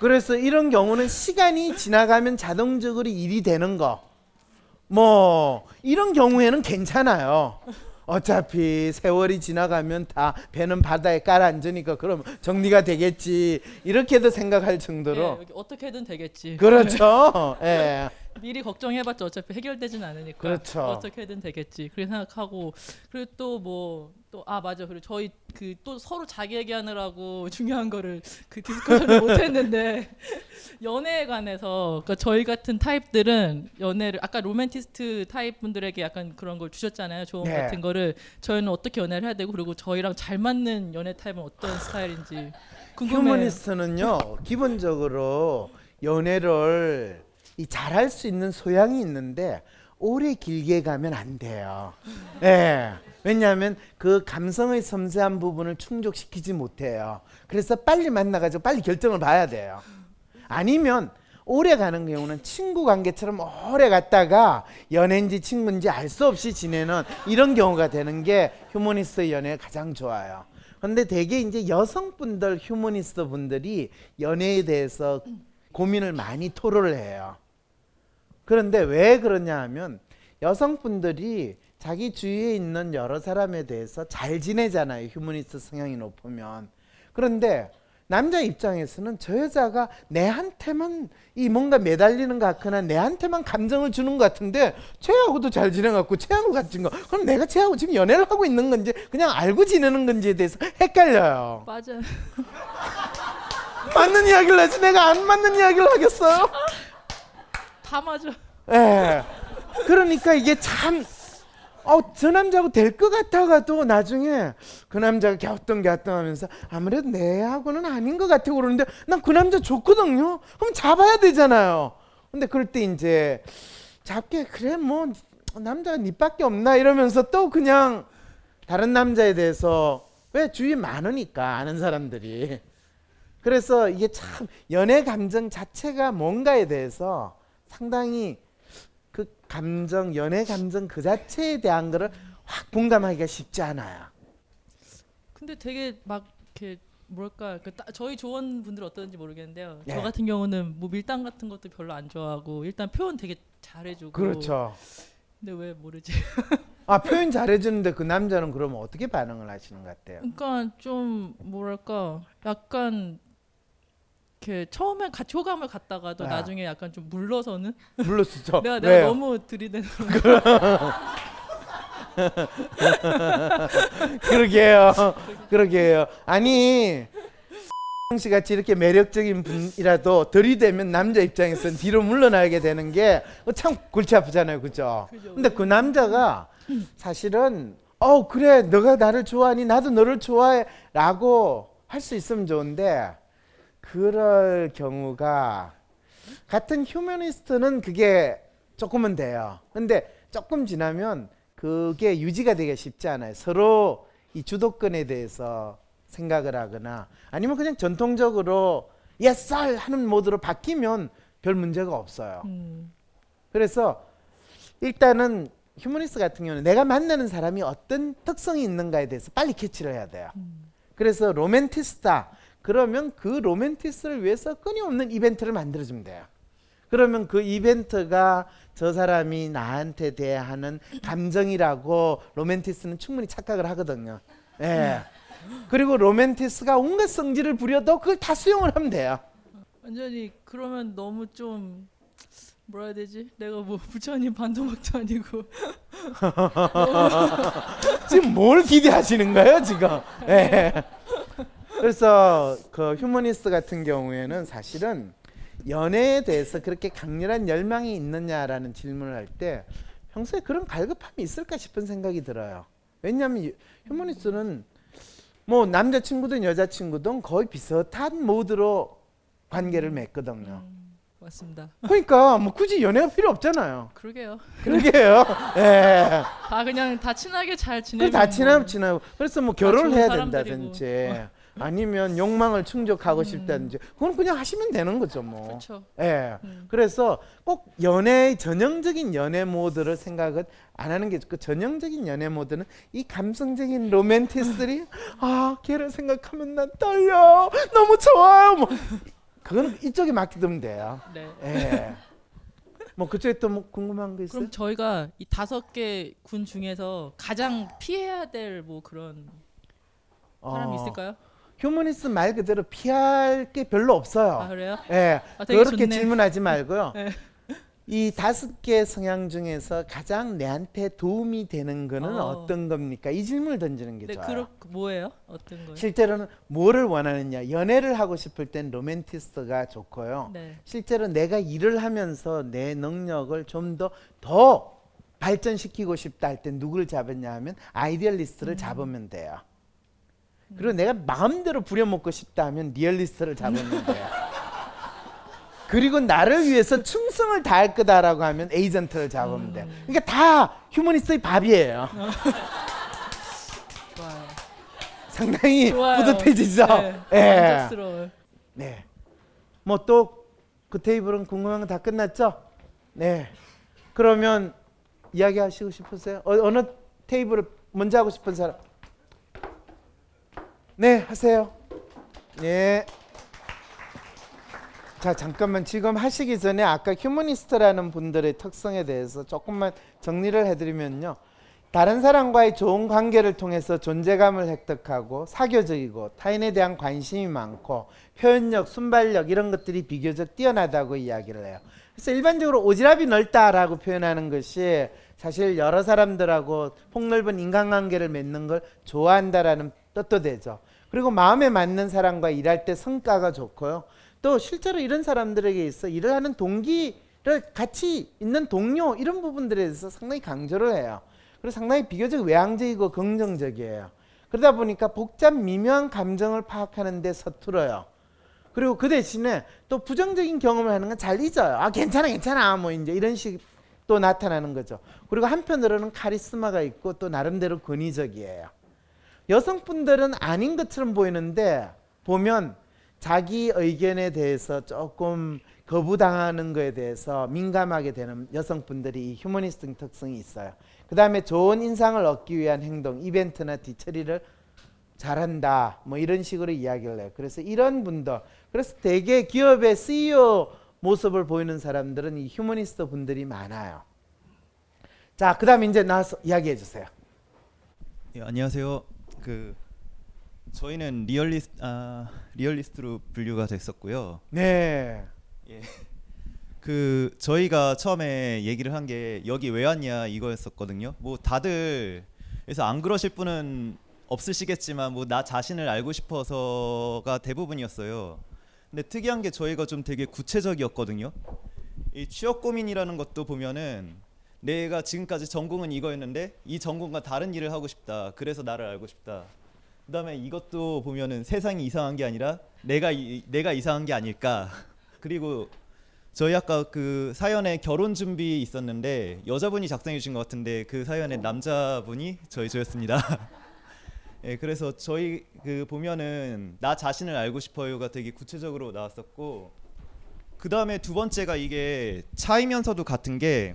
그래서 이런 경우는 시간이 지나가면 자동적으로 일이 되는 거, 뭐 이런 경우에는 괜찮아요. 어차피 세월이 지나가면 다 배는 바다에 깔아앉으니까 그럼 정리가 되겠지, 이렇게도 생각할 정도로. 네, 어떻게든 되겠지. 그렇죠. 네. 미리 걱정해봤자 어차피 해결되진 않으니까. 그렇죠. 어떻게든 되겠지 그렇게 생각하고. 그리고 또 뭐 또 아 맞아, 그리고 저희 그 또 서로 자기 얘기하느라고 중요한 거를 그 디스커션을 못했는데 연애에 관해서, 그러니까 저희 같은 타입들은 연애를 아까 로맨티스트 타입 분들에게 약간 그런 걸 주셨잖아요, 조언 네. 같은 거를. 저희는 어떻게 연애를 해야 되고, 그리고 저희랑 잘 맞는 연애 타입은 어떤 스타일인지 궁금해요. 휴머니스트는요 기본적으로 연애를 잘할 수 있는 소양이 있는데 오래 길게 가면 안 돼요. 네. 왜냐하면 그 감성의 섬세한 부분을 충족시키지 못해요. 그래서 빨리 만나가지고 빨리 결정을 봐야 돼요. 아니면 오래 가는 경우는 친구 관계처럼 오래 갔다가 연애인지 친구인지 알 수 없이 지내는 이런 경우가 되는 게 휴머니스트 연애에 가장 좋아요. 근데 되게 이제 여성분들, 휴머니스트 분들이 연애에 대해서 고민을 많이 토로를 해요. 그런데 왜 그러냐 하면 여성분들이 자기 주위에 있는 여러 사람에 대해서 잘 지내잖아요, 휴머니스트 성향이 높으면. 그런데 남자 입장에서는 저 여자가 내한테만 이 뭔가 매달리는 것 같거나 내한테만 감정을 주는 것 같은데 쟤하고도 잘 지내갖고 쟤하고 같은 거, 그럼 내가 쟤하고 지금 연애를 하고 있는 건지 그냥 알고 지내는 건지에 대해서 헷갈려요. 맞아요. 맞는 이야기를 하지 내가 안 맞는 이야기를 하겠어요? 다 맞아. 예. 그러니까 이게 참 저 남자하고 될 것 같아가도 나중에 그 남자가 갸우뚱갸우뚱 하면서 아무래도 내하고는 아닌 것 같아 그러는데 난 그 남자 좋거든요. 그럼 잡아야 되잖아요. 근데 그럴 때 이제 잡게 그래 뭐 남자가 니밖에 없나 이러면서 또 그냥 다른 남자에 대해서, 왜 주위 많으니까 아는 사람들이. 그래서 이게 참 연애 감정 자체가 뭔가에 대해서 상당히 그 감정, 연애 감정 그 자체에 대한 거를 확 공감하기가 쉽지 않아요. 근데 되게 막 이렇게 뭘까, 저희 조언분들은 어떤지 모르겠는데요. 네. 저 같은 경우는 뭐 밀당 같은 것도 별로 안 좋아하고 일단 표현 되게 잘해주고. 그렇죠. 근데 왜 모르지? 아, 표현 잘해주는데 그 남자는 그러면 어떻게 반응을 하시는 것 같아요? 그러니까 좀 뭐랄까 약간 이렇게 처음에 같이 호감을 갖다가도 나중에 약간 좀 물러서는? 물러서죠. 내가 너무 들이대는. 그러게요. 그러게요. 아니 씨같이 이렇게 매력적인 분이라도 들이대면 남자 입장에서는 뒤로 물러나게 되는 게 참 골치 아프잖아요. 그죠? 근데 그 남자가 사실은 그래 너가 나를 좋아하니 나도 너를 좋아해 라고 할 수 있으면 좋은데, 그럴 경우가 같은 휴머니스트는 그게 조금은 돼요. 근데 조금 지나면 그게 유지가 되게 쉽지 않아요. 서로 이 주도권에 대해서 생각을 하거나 아니면 그냥 전통적으로 yes sir 하는 모드로 바뀌면 별 문제가 없어요. 그래서 일단은 휴머니스트 같은 경우는 내가 만나는 사람이 어떤 특성이 있는가에 대해서 빨리 캐치를 해야 돼요. 그래서 로맨티스트다 그러면 그 로맨티스트를 위해서 끊임없는 이벤트를 만들어주면 돼요. 그러면 그 이벤트가 저 사람이 나한테 대하는 감정이라고 로맨티스트는 충분히 착각을 하거든요. 예. 그리고 로맨티스가 온갖 성질을 부려도 그걸 다 수용을 하면 돼요. 완전히 그러면 너무 좀 뭐라 해야 되지? 내가 뭐 부처님 반도막도 아니고. 지금 뭘 기대하시는가요 지금? 네. 그래서 그 휴머니스트 같은 경우에는 사실은 연애에 대해서 그렇게 강렬한 열망이 있느냐라는 질문을 할 때 평소에 그런 갈급함이 있을까 싶은 생각이 들어요. 왜냐하면 휴머니스트는 뭐 남자친구든 여자친구든 거의 비슷한 모드로 관계를 맺거든요. 맞습니다. 그러니까 뭐 굳이 연애가 필요 없잖아요. 그러게요. 그러게요. 예. 다 그냥 다 친하게 잘 지내고. 다 친하고. 그래서 뭐 결혼을 해야 된다든지 아니면 욕망을 충족하고 싶다든지 그건 그냥 하시면 되는 거죠 뭐. 그렇죠. 예. 그래서 꼭 연애의 전형적인 연애 모드를 생각은 안 하는 게 좋고, 전형적인 연애 모드는 이 감성적인 로맨티스들이 아 걔를 생각하면 난 떨려 너무 좋아요 뭐 그거는 이쪽에 맡기면 돼요. 네. 예. 뭐 그쪽에 또 뭐 궁금한 거 있어요? 그럼 저희가 이 5개 군 중에서 가장 피해야 될 뭐 그런 사람이 있을까요? 휴머니스 말 그대로 피할 게 별로 없어요. 아, 그래요? 예. 아, 그렇게 좋네. 질문하지 말고요. 네. 이 5개 성향 중에서 가장 내한테 도움이 되는 거는 어떤 겁니까? 이 질문을 던지는 게 좋아요. 뭐예요? 어떤 거예요? 실제로는 뭐를 원하느냐. 연애를 하고 싶을 땐 로맨티스트가 좋고요. 네. 실제로 내가 일을 하면서 내 능력을 좀 더 발전시키고 싶다 할 땐 누구를 잡았냐 하면 아이디얼리스트를 잡으면 돼요. 그리고 내가 마음대로 부려먹고 싶다 하면 리얼리스트를 잡으면 돼요. 그리고 나를 위해서 충성을 다할 거다라고 하면 에이전트를 잡으면 돼요. 그러니까 다 휴머니스트의 밥이에요. 좋아요. 상당히 좋아요. 뿌듯해지죠? 네. 네. 만족스러워요. 네. 뭐 또 그 테이블은 궁금한 거 다 끝났죠? 네. 그러면 이야기하시고 싶으세요? 어느 테이블을 먼저 하고 싶은 사람? 네, 하세요. 네. 자, 잠깐만 지금 하시기 전에 아까 휴머니스트라는 분들의 특성에 대해서 조금만 정리를 해드리면요. 다른 사람과의 좋은 관계를 통해서 존재감을 획득하고 사교적이고 타인에 대한 관심이 많고 표현력, 순발력 이런 것들이 비교적 뛰어나다고 이야기를 해요. 그래서 일반적으로 오지랖이 넓다라고 표현하는 것이 사실 여러 사람들하고 폭넓은 인간관계를 맺는 걸 좋아한다라는 뜻도 되죠. 그리고 마음에 맞는 사람과 일할 때 성과가 좋고요. 또 실제로 이런 사람들에게 있어 일을 하는 동기를 같이 있는 동료 이런 부분들에 대해서 상당히 강조를 해요. 그리고 상당히 비교적 외향적이고 긍정적이에요. 그러다 보니까 복잡 미묘한 감정을 파악하는 데 서툴어요. 그리고 그 대신에 또 부정적인 경험을 하는 건 잘 잊어요. 아 괜찮아 괜찮아 뭐 이제 이런 식으로 또 나타나는 거죠. 그리고 한편으로는 카리스마가 있고 또 나름대로 권위적이에요. 여성분들은 아닌 것처럼 보이는데 보면 자기 의견에 대해서 조금 거부당하는 거에 대해서 민감하게 되는 여성분들이 이 휴머니스틱 특성이 있어요. 그 다음에 좋은 인상을 얻기 위한 행동, 이벤트나 뒤처리를 잘한다. 뭐 이런 식으로 이야기를 해요. 그래서 이런 분들, 그래서 대개 기업의 CEO 모습을 보이는 사람들은 이 휴머니스트 분들이 많아요. 자, 그 다음 이제 나와서 이야기해 주세요. 예, 안녕하세요. 저희는 리얼리스트로 분류가 됐었고요. 네. 예. 저희가 처음에 얘기를 한 게 여기 왜 왔냐 이거였었거든요. 뭐 다들 그래서 안 그러실 분은 없으시겠지만 뭐 나 자신을 알고 싶어서가 대부분이었어요. 근데 특이한 게 저희가 좀 되게 구체적이었거든요. 이 취업 고민이라는 것도 보면은 내가 지금까지 전공은 이거였는데 이 전공과 다른 일을 하고 싶다. 그래서 나를 알고 싶다. 그 다음에 이것도 보면은 세상이 이상한 게 아니라 내가 이상한 게 아닐까. 그리고 저희 아까 그 사연에 결혼 준비 있었는데 여자분이 작성해 주신 것 같은데 그 사연에 남자분이 저였습니다. 예, 그래서 저희 보면은 나 자신을 알고 싶어요가 되게 구체적으로 나왔었고 그 다음에 두 번째가 이게 차이면서도 같은 게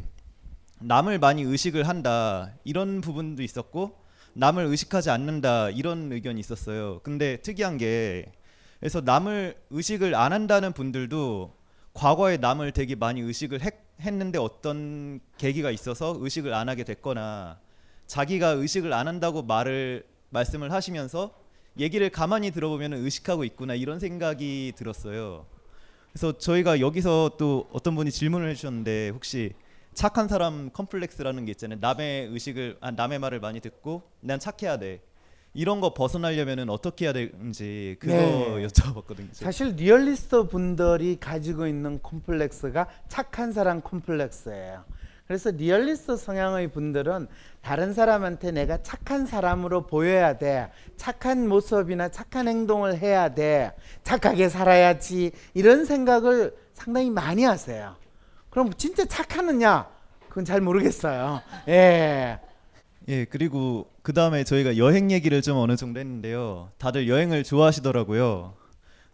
남을 많이 의식을 한다 이런 부분도 있었고 남을 의식하지 않는다 이런 의견이 있었어요. 근데 특이한 게 그래서 남을 의식을 안 한다는 분들도 과거에 남을 되게 많이 의식을 했는데 어떤 계기가 있어서 의식을 안 하게 됐거나 자기가 의식을 안 한다고 말씀을 하시면서 얘기를 가만히 들어보면 의식하고 있구나 이런 생각이 들었어요. 그래서 저희가 여기서 또 어떤 분이 질문을 해주셨는데 혹시 착한 사람 컴플렉스라는 게 있잖아요. 남의 말을 많이 듣고 난 착해야 돼. 이런 거 벗어나려면 어떻게 해야 되는지 그거 네. 여쭤봤거든요. 사실 리얼리스트 분들이 가지고 있는 콤플렉스가 착한 사람 콤플렉스예요. 그래서 리얼리스트 성향의 분들은 다른 사람한테 내가 착한 사람으로 보여야 돼. 착한 모습이나 착한 행동을 해야 돼. 착하게 살아야지. 이런 생각을 상당히 많이 하세요. 그럼 진짜 착하느냐? 그건 잘 모르겠어요. 예. 예, 그리고 그 다음에 저희가 여행 얘기를 좀 어느 정도 했는데요. 다들 여행을 좋아하시더라고요.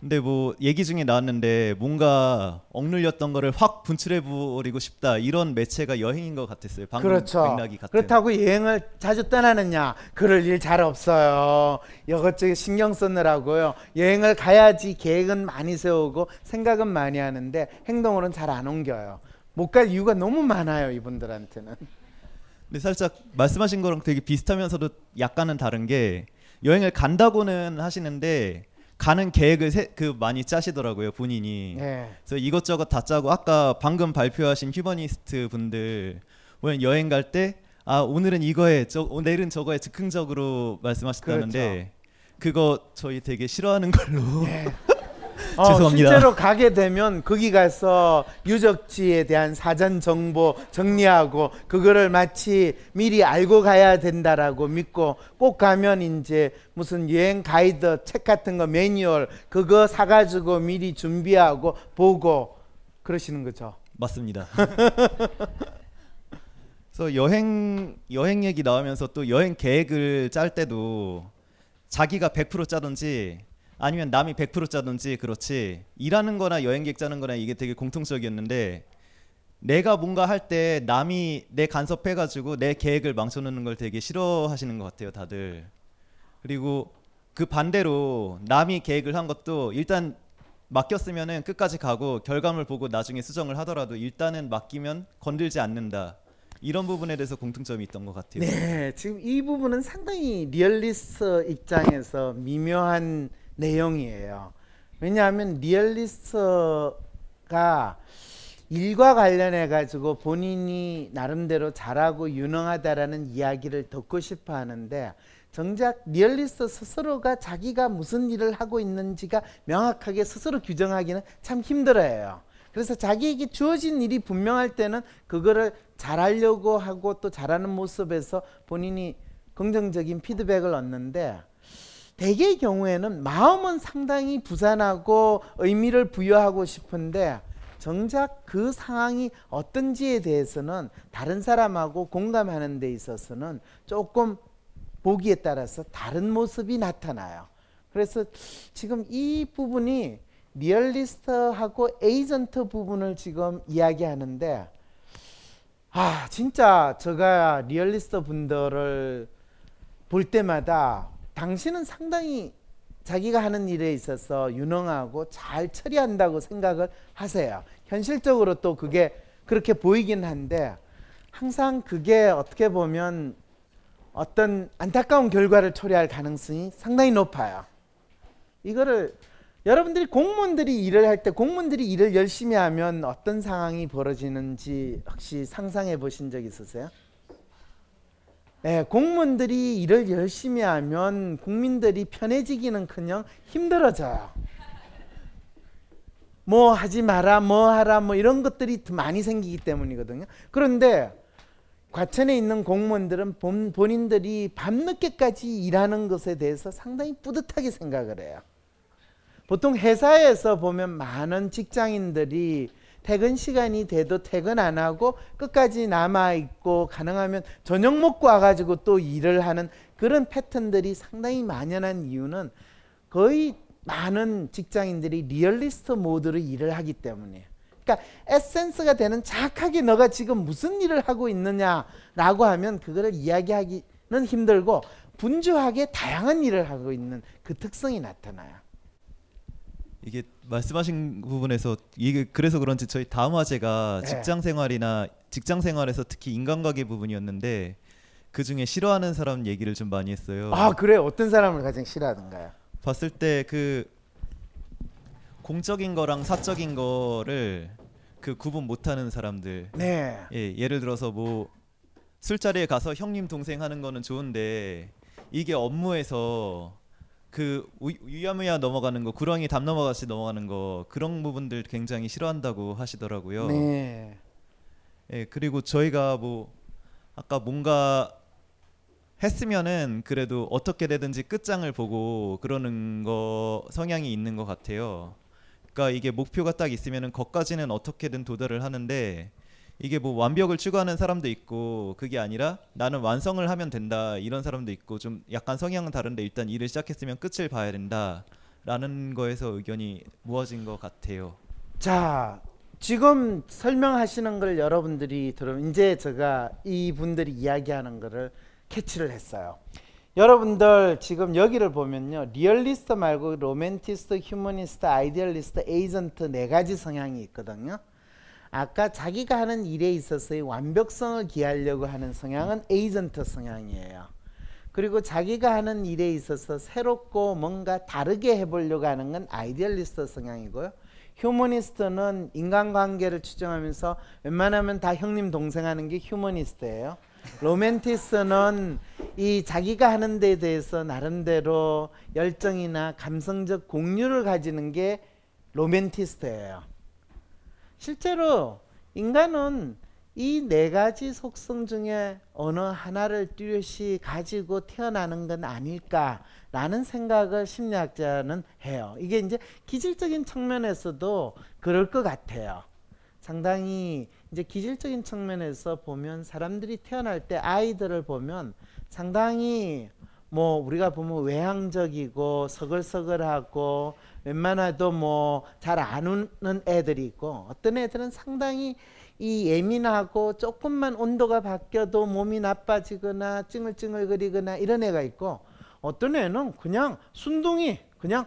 근데 뭐 얘기 중에 나왔는데 뭔가 억눌렸던 거를 확 분출해버리고 싶다 이런 매체가 여행인 것 같았어요. 방금 그렇죠. 그렇다고 여행을 자주 떠나느냐? 그럴 일 잘 없어요. 이것저것 신경 쓰느라고요. 여행을 가야지 계획은 많이 세우고 생각은 많이 하는데 행동으로는 잘 안 옮겨요. 못 갈 이유가 너무 많아요, 이분들한테는. 근데 살짝 말씀하신 거랑 되게 비슷하면서도 약간은 다른 게 여행을 간다고는 하시는데 가는 계획을 많이 짜시더라고요, 본인이. 네. 그래서 이것저것 다 짜고 아까 방금 발표하신 휴머니스트 분들 보면 여행 갈 때 아 오늘은 이거 해, 내일은 저거 해 즉흥적으로 말씀하셨다는데 그렇죠. 그거 저희 되게 싫어하는 걸로. 네. 죄송합니다. 실제로 가게 되면 거기 가서 유적지에 대한 사전 정보 정리하고 그거를 마치 미리 알고 가야 된다라고 믿고 꼭 가면 이제 무슨 여행 가이드 책 같은 거 매뉴얼 그거 사가지고 미리 준비하고 보고 그러시는 거죠. 맞습니다. 그래서 여행 얘기 나오면서 또 여행 계획을 짤 때도 자기가 100% 짜든지 아니면 남이 100% 짜든지 그렇지 일하는 거나 여행 계획 짜는 거나 이게 되게 공통적이었는데 내가 뭔가 할 때 남이 내 간섭해가지고 내 계획을 망쳐놓는 걸 되게 싫어하시는 것 같아요, 다들. 그리고 그 반대로 남이 계획을 한 것도 일단 맡겼으면은 끝까지 가고 결과물 보고 나중에 수정을 하더라도 일단은 맡기면 건들지 않는다. 이런 부분에 대해서 공통점이 있던 것 같아요. 네, 지금 이 부분은 상당히 리얼리스트 입장에서 미묘한 내용이에요. 왜냐하면 리얼리스트가 일과 관련해 가지고 본인이 나름대로 잘하고 유능하다라는 이야기를 듣고 싶어 하는데 정작 리얼리스트 스스로가 자기가 무슨 일을 하고 있는지가 명확하게 스스로 규정하기는 참 힘들어요. 그래서 자기에게 주어진 일이 분명할 때는 그거를 잘하려고 하고 또 잘하는 모습에서 본인이 긍정적인 피드백을 얻는데 대개의 경우에는 마음은 상당히 부산하고 의미를 부여하고 싶은데 정작 그 상황이 어떤지에 대해서는 다른 사람하고 공감하는 데 있어서는 조금 보기에 따라서 다른 모습이 나타나요. 그래서 지금 이 부분이 리얼리스트하고 에이전트 부분을 지금 이야기하는데 아 진짜 제가 리얼리스트 분들을 볼 때마다 당신은 상당히 자기가 하는 일에 있어서 유능하고 잘 처리한다고 생각을 하세요. 현실적으로 또 그게 그렇게 보이긴 한데 항상 그게 어떻게 보면 어떤 안타까운 결과를 초래할 가능성이 상당히 높아요. 이거를 여러분들이 공무원들이 일을 할 때 공무원들이 일을 열심히 하면 어떤 상황이 벌어지는지 혹시 상상해 보신 적 있으세요? 네, 공무원들이 일을 열심히 하면 국민들이 편해지기는커녕 힘들어져요. 뭐 하지 마라, 뭐 하라, 뭐 이런 것들이 더 많이 생기기 때문이거든요. 그런데 과천에 있는 공무원들은 본인들이 밤늦게까지 일하는 것에 대해서 상당히 뿌듯하게 생각을 해요. 보통 회사에서 보면 많은 직장인들이 퇴근 시간이 돼도 퇴근 안 하고 끝까지 남아있고 가능하면 저녁 먹고 와가지고 또 일을 하는 그런 패턴들이 상당히 만연한 이유는 거의 많은 직장인들이 리얼리스트 모드로 일을 하기 때문이에요. 그러니까 에센스가 되는 정확하게 너가 지금 무슨 일을 하고 있느냐라고 하면 그거를 이야기하기는 힘들고 분주하게 다양한 일을 하고 있는 그 특성이 나타나요. 이게 말씀하신 부분에서 이게 그래서 그런지 저희 다음 화제가 네. 직장 생활에서 특히 인간관계 부분이었는데 그 중에 싫어하는 사람 얘기를 좀 많이 했어요. 아 그래? 어떤 사람을 가장 싫어하던가요? 봤을 때 그 공적인 거랑 사적인 거를 그 구분 못하는 사람들. 네. 예, 예를 들어서 뭐 술자리에 가서 형님 동생 하는 거는 좋은데 이게 업무에서 그 유야무야 넘어가는 거, 구렁이 담 넘어가듯이 넘어가는 거 그런 부분들 굉장히 싫어한다고 하시더라고요. 네. 예, 그리고 저희가 뭐 아까 뭔가 했으면은 그래도 어떻게 되든지 끝장을 보고 그러는 거 성향이 있는 것 같아요. 그러니까 이게 목표가 딱 있으면은 거기까지는 어떻게든 도달을 하는데 이게 뭐 완벽을 추구하는 사람도 있고 그게 아니라 나는 완성을 하면 된다 이런 사람도 있고 좀 약간 성향은 다른데 일단 일을 시작했으면 끝을 봐야 된다 라는 거에서 의견이 모아진 것 같아요. 자, 지금 설명하시는 걸 여러분들이 들으면 이제 제가 이분들이 이야기하는 거를 캐치를 했어요. 여러분들 지금 여기를 보면요, 리얼리스트 말고 로맨티스트, 휴머니스트, 아이디얼리스트, 에이전트 4가지 성향이 있거든요. 아까 자기가 하는 일에 있어서의 완벽성을 기하려고 하는 성향은 에이전트 성향이에요. 그리고 자기가 하는 일에 있어서 새롭고 뭔가 다르게 해보려고 하는 건 아이디얼리스트 성향이고요. 휴머니스트는 인간관계를 추정하면서 웬만하면 다 형님 동생 하는 게 휴머니스트예요. 로맨티스트는 이 자기가 하는 데에 대해서 나름대로 열정이나 감성적 공유를 가지는 게 로맨티스트예요. 실제로 인간은 이 4가지 속성 중에 어느 하나를 뚜렷이 가지고 태어나는 건 아닐까라는 생각을 심리학자는 해요. 이게 이제 기질적인 측면에서도 그럴 것 같아요. 상당히 이제 기질적인 측면에서 보면 사람들이 태어날 때 아이들을 보면 상당히 뭐 우리가 보면 외향적이고 서글서글하고 웬만해도 뭐 잘 안 우는 애들이 있고, 어떤 애들은 상당히 이 예민하고 조금만 온도가 바뀌어도 몸이 나빠지거나 찡얼찡얼거리거나 이런 애가 있고, 어떤 애는 그냥 순둥이, 그냥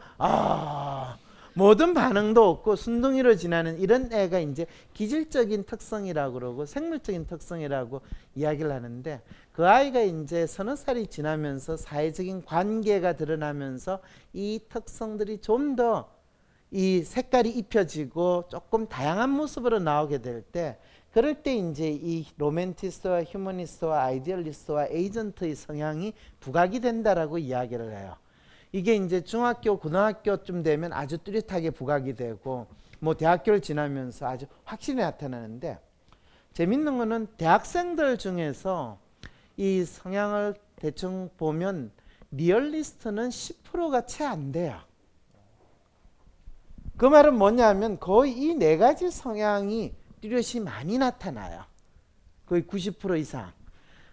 모든 반응도 없고 순둥이로 지나는 이런 애가 이제 기질적인 특성이라고 그러고 생물적인 특성이라고 이야기를 하는데, 그 아이가 이제 30살이 지나면서 사회적인 관계가 드러나면서 이 특성들이 좀 더 이 색깔이 입혀지고 조금 다양한 모습으로 나오게 될 때, 그럴 때 이제 이 로맨티스트와 휴머니스트와 아이디얼리스트와 에이전트의 성향이 부각이 된다라고 이야기를 해요. 이게 이제 중학교, 고등학교쯤 되면 아주 뚜렷하게 부각이 되고, 뭐 대학교를 지나면서 아주 확실히 나타나는데, 재밌는 거는 대학생들 중에서 이 성향을 대충 보면 리얼리스트는 10%가 채 안 돼요. 그 말은 뭐냐면 거의 이 4가지 성향이 뚜렷이 많이 나타나요. 거의 90% 이상.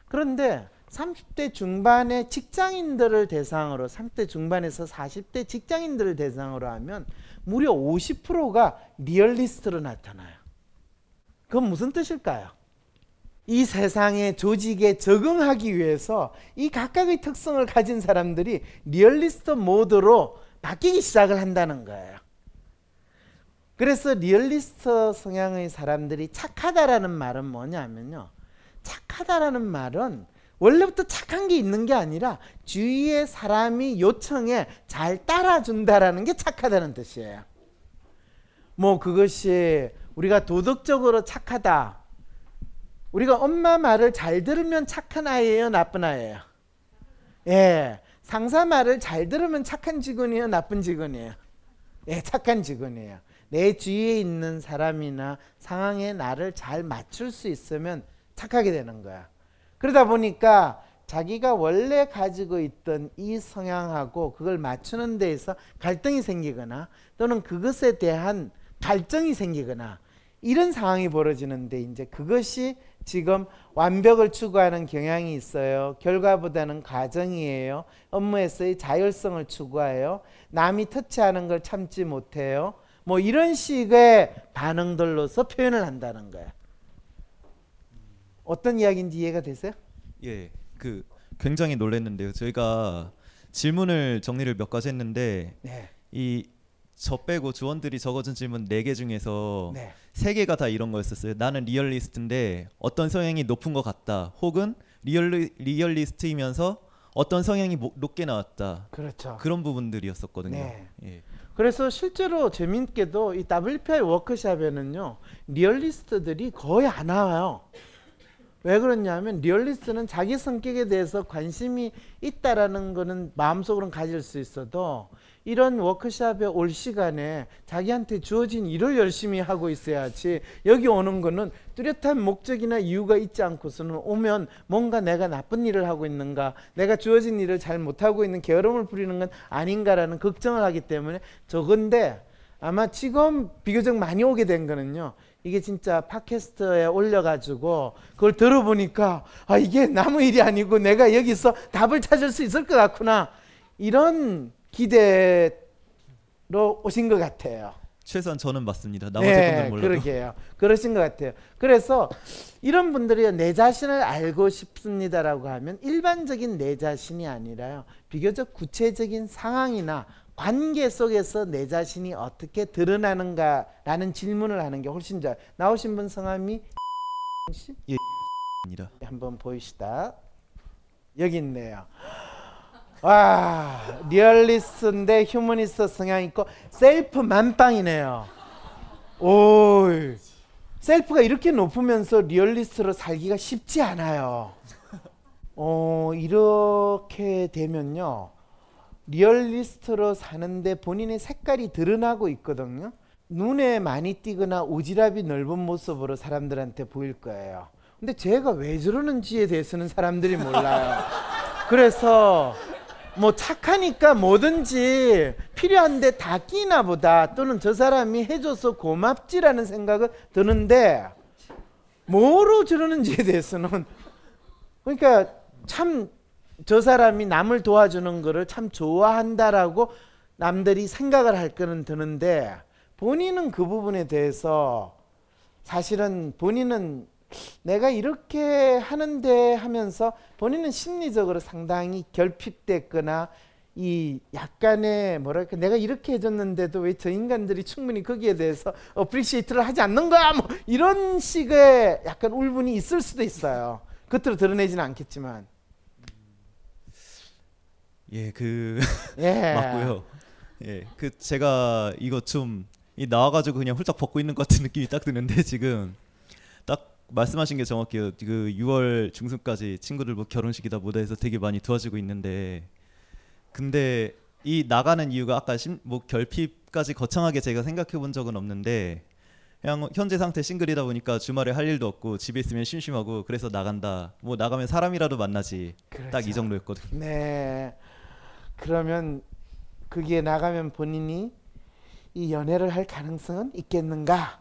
그런데 30대 중반의 직장인들을 대상으로, 30대 중반에서 40대 직장인들을 대상으로 하면 무려 50%가 리얼리스트로 나타나요. 그건 무슨 뜻일까요? 이 세상의 조직에 적응하기 위해서 이 각각의 특성을 가진 사람들이 리얼리스트 모드로 바뀌기 시작을 한다는 거예요. 그래서 리얼리스트 성향의 사람들이 착하다라는 말은 뭐냐면요, 착하다라는 말은 원래부터 착한 게 있는 게 아니라 주위의 사람이 요청에 잘 따라준다라는 게 착하다는 뜻이에요. 뭐 그것이 우리가 도덕적으로 착하다, 우리가 엄마 말을 잘 들으면 착한 아이예요, 나쁜 아이예요? 예, 상사 말을 잘 들으면 착한 직원이에요, 나쁜 직원이에요? 예, 착한 직원이에요. 내 주위에 있는 사람이나 상황에 나를 잘 맞출 수 있으면 착하게 되는 거야. 그러다 보니까 자기가 원래 가지고 있던 이 성향하고 그걸 맞추는 데에서 갈등이 생기거나 또는 그것에 대한 갈증이 생기거나 이런 상황이 벌어지는데, 이제 그것이 지금 완벽을 추구하는 경향이 있어요. 결과보다는 과정이에요. 업무에서의 자율성을 추구해요. 남이 터치하는 걸 참지 못해요. 뭐 이런 식의 반응들로서 표현을 한다는 거예요. 어떤 이야기인지 이해가 되세요? 예, 그 굉장히 놀랐는데요. 저희가 질문을 정리를 몇 가지 했는데, 네. 저 빼고 주원들이 적어준 질문 4개 중에서, 네. 3개가 다 이런 거였었어요. 나는 리얼리스트인데 어떤 성향이 높은 것 같다. 혹은 리얼리스트이면서 어떤 성향이 높게 나왔다. 그렇죠. 그런 부분들이었었거든요. 네. 예. 그래서 실제로 재미있게도 이 WPI 워크샵에는요, 리얼리스트들이 거의 안 나와요. 왜 그러냐면 리얼리스트는 자기 성격에 대해서 관심이 있다라는 거는 마음속으로는 가질 수 있어도, 이런 워크숍에 올 시간에 자기한테 주어진 일을 열심히 하고 있어야지, 여기 오는 거는 뚜렷한 목적이나 이유가 있지 않고서는 오면 뭔가 내가 나쁜 일을 하고 있는가, 내가 주어진 일을 잘 못하고 있는, 게으름을 부리는 건 아닌가라는 걱정을 하기 때문에 적은데, 아마 지금 비교적 많이 오게 된 거는요, 이게 진짜 팟캐스트에 올려가지고 그걸 들어보니까 아, 이게 남의 일이 아니고 내가 여기서 답을 찾을 수 있을 것 같구나, 이런 기대 로 오신 것 같아요. 최소한 저는 맞습니다. 나머지 분들은 몰라도. 그러게요. 그러신 것 같아요. 그래서 이런 분들이 내 자신을 알고 싶습니다라고 하면 일반적인 내 자신이 아니라요, 비교적 구체적인 상황이나 관계 속에서 내 자신이 어떻게 드러나는가라는 질문을 하는 게 훨씬 잘. 나오신 분 성함이 씨? 예, 입니다. 한번 보이시다. 여기 있네요. 와, 리얼리스트인데 휴머니스트 성향 있고 셀프 만빵이네요. 오, 셀프가 이렇게 높으면서 리얼리스트로 살기가 쉽지 않아요. 이렇게 되면요, 리얼리스트로 사는데 본인의 색깔이 드러나고 있거든요. 눈에 많이 띄거나 오지랖이 넓은 모습으로 사람들한테 보일 거예요. 근데 제가 왜 저러는지에 대해서는 사람들이 몰라요. 그래서 뭐 착하니까 뭐든지 필요한데 다 끼나 보다, 또는 저 사람이 해줘서 고맙지라는 생각은 드는데 뭐로 저러는지에 대해서는, 그러니까 참 저 사람이 남을 도와주는 거를 참 좋아한다라고 남들이 생각을 할 거는 드는데, 본인은 그 부분에 대해서 사실은 본인은 내가 이렇게 하는데 하면서 본인은 심리적으로 상당히 결핍됐거나 이 약간의 뭐랄까, 내가 이렇게 해줬는데도 왜 저 인간들이 충분히 거기에 대해서 어프리시에이트를 하지 않는 거야, 뭐 이런 식의 약간 울분이 있을 수도 있어요. 겉으로 드러내지는 않겠지만. 예, 예. 맞고요. 예, 제가 이거 좀 나와가지고 그냥 훌쩍 벗고 있는 것 같은 느낌이 딱 드는데, 지금 딱 말씀하신 게 정확해요. 그 6월 중순까지 친구들 뭐 결혼식이다 뭐다 해서 되게 많이 도와주고 있는데, 근데 이 나가는 이유가 아까 뭐 결핍까지 거창하게 제가 생각해 본 적은 없는데, 그냥 현재 상태 싱글이다 보니까 주말에 할 일도 없고 집에 있으면 심심하고 그래서 나간다, 뭐 나가면 사람이라도 만나지, 그렇죠. 딱 이 정도였거든요. 네. 그러면 거기에 나가면 본인이 이 연애를 할 가능성은 있겠는가?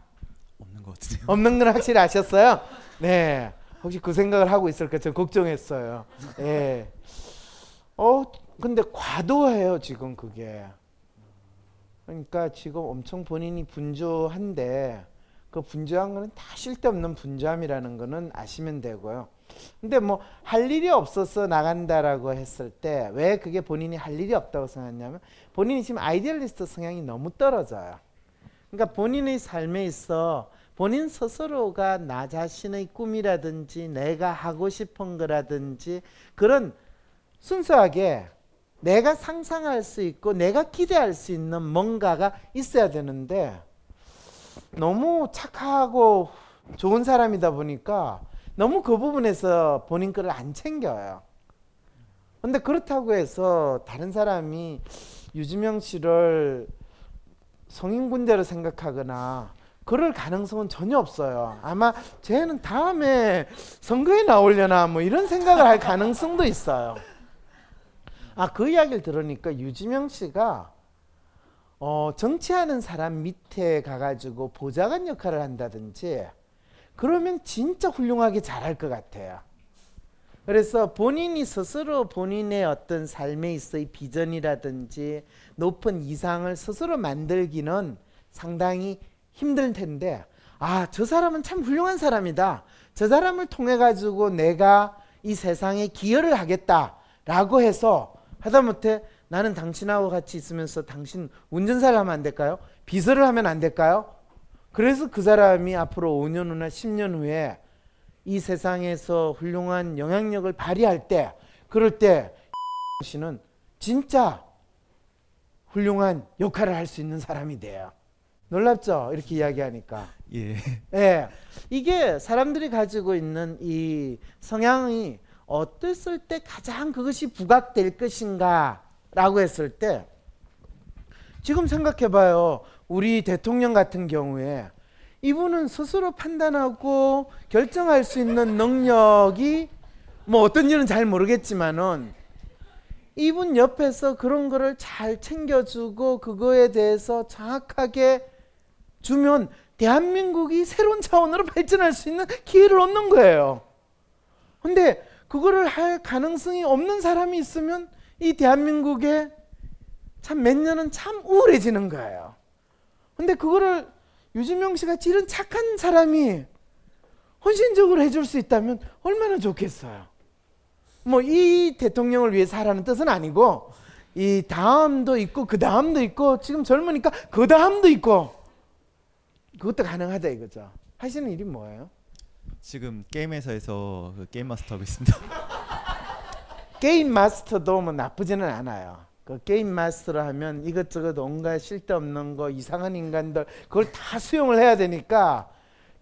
없는 것 같은데요. 없는 건 확실히 아셨어요? 네. 혹시 그 생각을 하고 있을까 좀 걱정했어요. 예. 네. 근데 과도해요, 지금 그게. 그러니까 지금 엄청 본인이 분주한데, 그 분주한 거는 다 쓸데없는 분주함이라는 거는 아시면 되고요. 근데 뭐 할 일이 없어서 나간다라고 했을 때 왜 그게 본인이 할 일이 없다고 생각했냐면, 본인이 지금 아이디얼리스트 성향이 너무 떨어져요. 그러니까 본인의 삶에 있어 본인 스스로가 나 자신의 꿈이라든지 내가 하고 싶은 거라든지 그런 순수하게 내가 상상할 수 있고 내가 기대할 수 있는 뭔가가 있어야 되는데, 너무 착하고 좋은 사람이다 보니까 너무 그 부분에서 본인 거를 안 챙겨요. 근데 그렇다고 해서 다른 사람이 유지명 씨를 성인군대로 생각하거나 그럴 가능성은 전혀 없어요. 아마 쟤는 다음에 선거에 나오려나 뭐 이런 생각을 할 가능성도 있어요. 아, 그 이야기를 들으니까 유지명 씨가 정치하는 사람 밑에 가가지고 보좌관 역할을 한다든지 그러면 진짜 훌륭하게 잘할 것 같아요. 그래서 본인이 스스로 본인의 어떤 삶에 있어의 비전이라든지 높은 이상을 스스로 만들기는 상당히 힘들 텐데, 아, 저 사람은 참 훌륭한 사람이다, 저 사람을 통해 가지고 내가 이 세상에 기여를 하겠다라고 해서, 하다못해 나는 당신하고 같이 있으면서 당신 운전사를 하면 안 될까요? 비서를 하면 안 될까요? 그래서 그 사람이 앞으로 5년 후나 10년 후에 이 세상에서 훌륭한 영향력을 발휘할 때, 그럴 때 씨는 진짜 훌륭한 역할을 할 수 있는 사람이 돼요. 놀랍죠? 이렇게 이야기하니까. 예. 예. 이게 사람들이 가지고 있는 이 성향이 어땠을 때 가장 그것이 부각될 것인가 라고 했을 때, 지금 생각해봐요. 우리 대통령 같은 경우에 이분은 스스로 판단하고 결정할 수 있는 능력이 뭐 어떤 일은 잘 모르겠지만은, 이분 옆에서 그런 거를 잘 챙겨주고 그거에 대해서 정확하게 주면 대한민국이 새로운 차원으로 발전할 수 있는 기회를 얻는 거예요. 근데 그거를 할 가능성이 없는 사람이 있으면 이 대한민국에 참 몇 년은 참 우울해지는 거예요. 근데 그거를 유진명 씨같이 이런 착한 사람이 헌신적으로 해줄 수 있다면 얼마나 좋겠어요. 뭐 이 대통령을 위해서 하라는 뜻은 아니고 이 다음도 있고 그 다음도 있고 지금 젊으니까 그 다음도 있고 그것도 가능하다 이거죠. 하시는 일이 뭐예요? 지금 게임 회사에서 그 게임 마스터 하고 있습니다. 게임 마스터도 뭐 나쁘지는 않아요. 그 게임 마스터로 하면 이것저것 온갖 쓸데없는 거 이상한 인간들 그걸 다 수용을 해야 되니까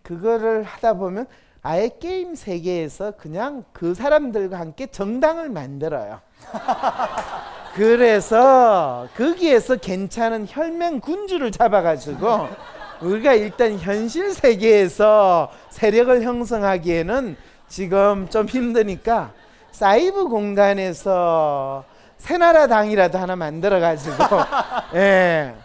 그거를 하다 보면 아예 게임 세계에서 그냥 그 사람들과 함께 정당을 만들어요. 그래서 거기에서 괜찮은 혈맹 군주를 잡아가지고 우리가 일단 현실 세계에서 세력을 형성하기에는 지금 좀 힘드니까 사이버 공간에서 새나라당이라도 하나 만들어가지고 예.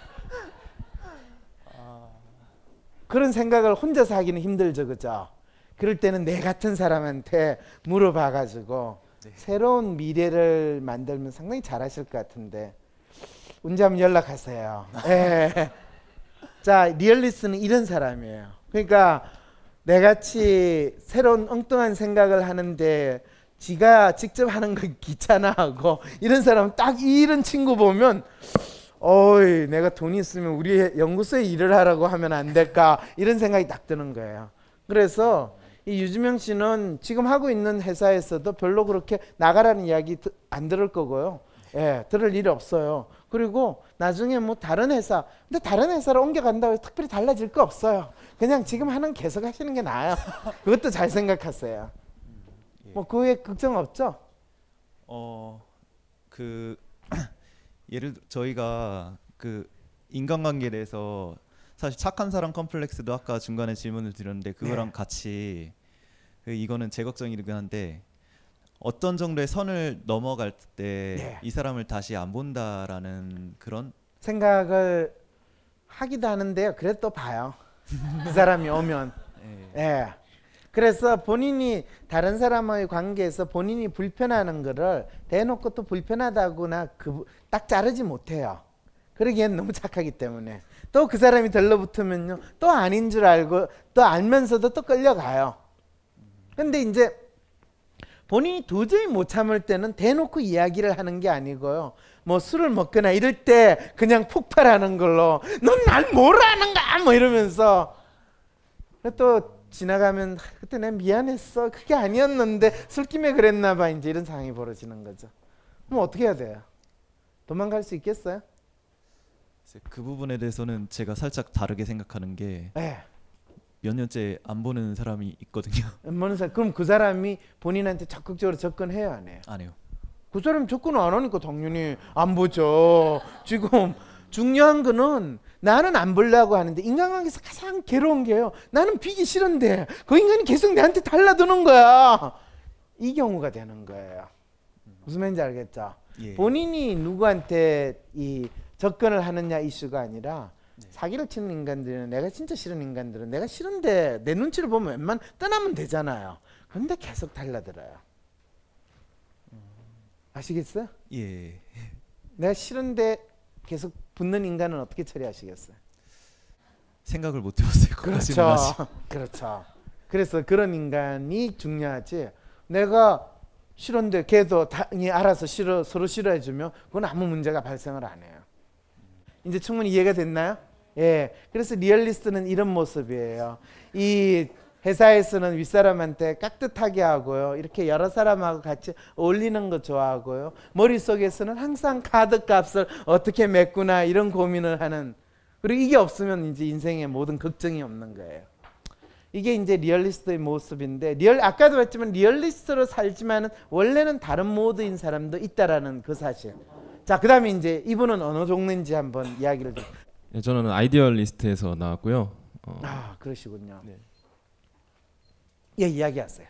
그런 생각을 혼자서 하기는 힘들죠, 그죠? 그럴 때는 내 같은 사람한테 물어봐가지고 네. 새로운 미래를 만들면 상당히 잘하실 것 같은데 언제 한번 연락하세요. 예. 자, 리얼리스트는 이런 사람이에요. 그러니까 내같이 새로운 엉뚱한 생각을 하는데 지가 직접 하는 걸 귀찮아하고 이런 사람 딱 이런 친구 보면 어이 내가 돈 있으면 우리 연구소에 일을 하라고 하면 안 될까 이런 생각이 딱 드는 거예요. 그래서 이 유지명 씨는 지금 하고 있는 회사에서도 별로 그렇게 나가라는 이야기 안 들을 거고요. 예, 들을 일이 없어요. 그리고 나중에 뭐 다른 회사 근데 다른 회사로 옮겨간다고 해서 특별히 달라질 거 없어요. 그냥 지금 하는 계속 하시는 게 나아요. 그것도 잘 생각하세요. 예. 뭐 그 외에 걱정 없죠? 예를 들어 저희가 그 인간관계에 대해서 사실 착한 사람 컴플렉스도 아까 중간에 질문을 드렸는데 그거랑 네. 같이 이거는 제 걱정이긴 한데 어떤 정도의 선을 넘어갈 때 이 네. 사람을 다시 안 본다라는 그런 생각을 하기도 하는데요. 그래도 또 봐요. 그 사람이 오면 네. 네. 그래서 본인이 다른 사람의 관계에서 본인이 불편하는 거를 대놓고 또 불편하다거나 딱 자르지 못해요. 그러기엔 너무 착하기 때문에 또 그 사람이 들러붙으면요 또 아닌 줄 알고 또 알면서도 또 끌려가요. 근데 이제 본인이 도저히 못 참을 때는 대놓고 이야기를 하는 게 아니고요. 뭐 술을 먹거나 이럴 때 그냥 폭발하는 걸로 넌 날 뭘 아는가 뭐 이러면서 또 지나가면 그때 내가 미안했어 그게 아니었는데 술김에 그랬나 봐 이제 이런 상황이 벌어지는 거죠. 그럼 어떻게 해야 돼요? 도망갈 수 있겠어요? 그 부분에 대해서는 제가 살짝 다르게 생각하는 게 몇 년째 안 보는 사람이 있거든요. 안 보는 사람 그럼 그 사람이 본인한테 적극적으로 접근해요 안 해요? 안 해요. 그 사람이 접근을 안 하니까 당연히 안 보죠. 지금 중요한 거는 나는 안 보려고 하는데 인간관계에서 가장 괴로운 게요. 나는 비기 싫은데 그 인간이 계속 내한테 달라드는 거야. 이 경우가 되는 거예요. 무슨 말인지 알겠죠? 예. 본인이 누구한테 이 접근을 하느냐 이슈가 아니라 네. 사기를 치는 인간들은 내가 진짜 싫은 인간들은 내가 싫은데 내 눈치를 보면 웬만하면 떠나면 되잖아요. 그런데 계속 달라들어요. 아시겠어요? 예. 내가 싫은데 계속 붙는 인간은 어떻게 처리하시겠어요? 생각을 못 해봤어요. 그렇죠. 그렇죠. 그래서 그런 인간이 중요하지. 내가 싫은데 걔도 당연히 알아서 서로 싫어해주면 그건 아무 문제가 발생을 안 해요. 이제 충분히 이해가 됐나요? 예. 그래서 리얼리스트는 이런 모습이에요. 이 회사에서는 윗사람한테 깍듯하게 하고요. 이렇게 여러 사람하고 같이 어울리는 거 좋아하고요. 머릿속에서는 항상 카드 값을 어떻게 메꾸나 이런 고민을 하는. 그리고 이게 없으면 이제 인생의 모든 걱정이 없는 거예요. 이게 이제 리얼리스트의 모습인데 아까도 봤지만 리얼리스트로 살지만은 원래는 다른 모드인 사람도 있다라는 그 사실. 자, 그다음에 이제 이분은 어느 종류인지 한번 이야기를 좀. 네, 저는 아이디얼리스트에서 나왔고요. 아, 그러시군요. 네. 예, 이야기하세요.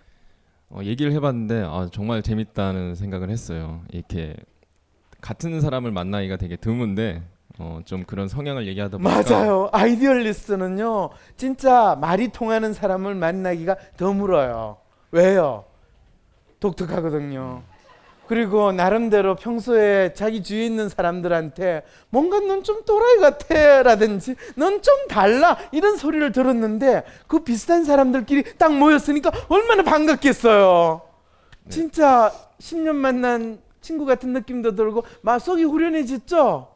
얘기를 해봤는데 정말 재밌다는 생각을 했어요. 이렇게 같은 사람을 만나기가 되게 드문데 좀 그런 성향을 얘기하다 보니까 맞아요. 아이디얼리스트는요 진짜 말이 통하는 사람을 만나기가 드물어요. 왜요? 독특하거든요. 그리고 나름대로 평소에 자기 주위에 있는 사람들한테 뭔가 넌 좀 또라이 같아 라든지 넌 좀 달라 이런 소리를 들었는데 그 비슷한 사람들끼리 딱 모였으니까 얼마나 반갑겠어요. 네. 진짜 10년 만난 친구 같은 느낌도 들고 막 속이 후련해졌죠?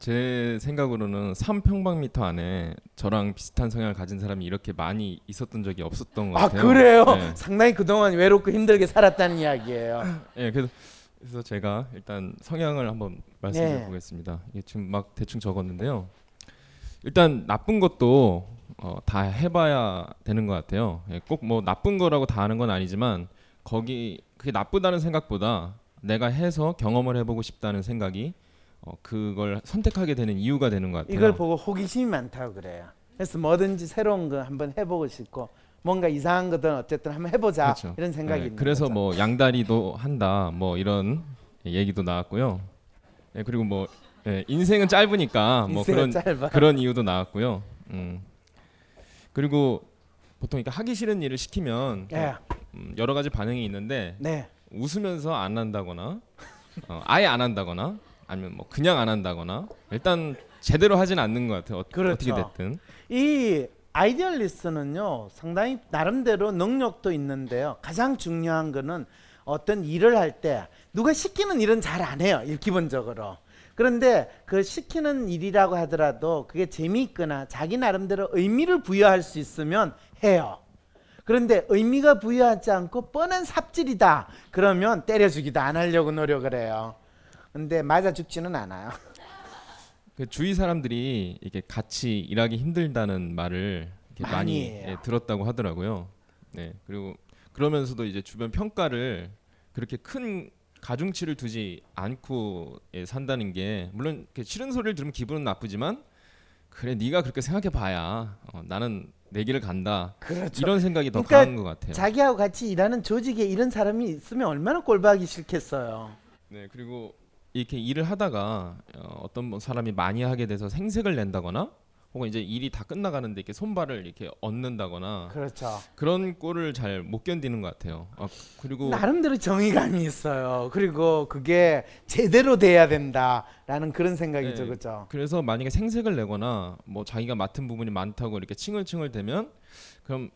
제 생각으로는 3평방미터 안에 저랑 비슷한 성향을 가진 사람이 이렇게 많이 있었던 적이 없었던 것 같아요. 아 그래요? 네. 상당히 그동안 외롭고 힘들게 살았다는 이야기예요. 네, 그래서 제가 일단 성향을 한번 말씀드려 보겠습니다. 네. 지금 막 대충 적었는데요. 일단 나쁜 것도 다 해봐야 되는 것 같아요. 꼭 뭐 나쁜 거라고 다 하는 건 아니지만 그게 나쁘다는 생각보다 내가 해서 경험을 해보고 싶다는 생각이 그걸 선택하게 되는 이유가 되는 것 같아요. 이걸 보고 호기심이 많다고 그래요. 그래서 뭐든지 새로운 거 한번 해보고 싶고 뭔가 이상한 거든 어쨌든 한번 해보자. 그렇죠. 이런 생각이 있는 그래서 거죠. 뭐 양다리도 한다 뭐 이런 얘기도 나왔고요. 네, 그리고 뭐 인생은 짧으니까 뭐 그런 이유도 나왔고요. 그리고 보통 그러니까 하기 싫은 일을 시키면 여러 가지 반응이 있는데 웃으면서 안 한다거나 아예 안 한다거나 아니면 뭐 그냥 안 한다거나 일단 제대로 하진 않는 것 같아요. 그렇죠. 어떻게 됐든 이 아이디얼리스트는요 상당히 나름대로 능력도 있는데요 가장 중요한 거는 어떤 일을 할 때 누가 시키는 일은 잘 안 해요 기본적으로. 그런데 그 시키는 일이라고 하더라도 그게 재미있거나 자기 나름대로 의미를 부여할 수 있으면 해요. 그런데 의미가 부여하지 않고 뻔한 삽질이다 그러면 때려주기도 안 하려고 노력을 해요. 근데 맞아 죽지는 않아요. 그 주위 사람들이 이렇게 같이 일하기 힘들다는 말을 이렇게 많이 들었다고 하더라고요. 네, 그리고 그러면서도 이제 주변 평가를 그렇게 큰 가중치를 두지 않고 산다는 게 물론 이렇게 싫은 소리를 들으면 기분은 나쁘지만 그래 네가 그렇게 생각해봐야 나는 내 길을 간다. 그렇죠. 이런 생각이 더 강한 것 같아요. 자기하고 같이 일하는 조직에 이런 사람이 있으면 얼마나 꼴보기 싫겠어요. 네, 그리고 이렇게 일을 하다가 어떤 사람이 많이 하게 돼서 생색을 낸다거나 혹은 이제 일이 다 끝나가는데 이렇게 손발을 이렇게 얹는다거나 그렇죠. 그런 꼴을 잘 못 견디는 것 같아요. 그리고 나름대로 정의감이 있어요. 그리고 그게 제대로 돼야 된다라는 그런 생각이죠. 네, 그렇죠. 그래서 만약에 생색을 내거나 뭐 자기가 맡은 부분이 많다고 이렇게 칭얼칭얼대면 그럼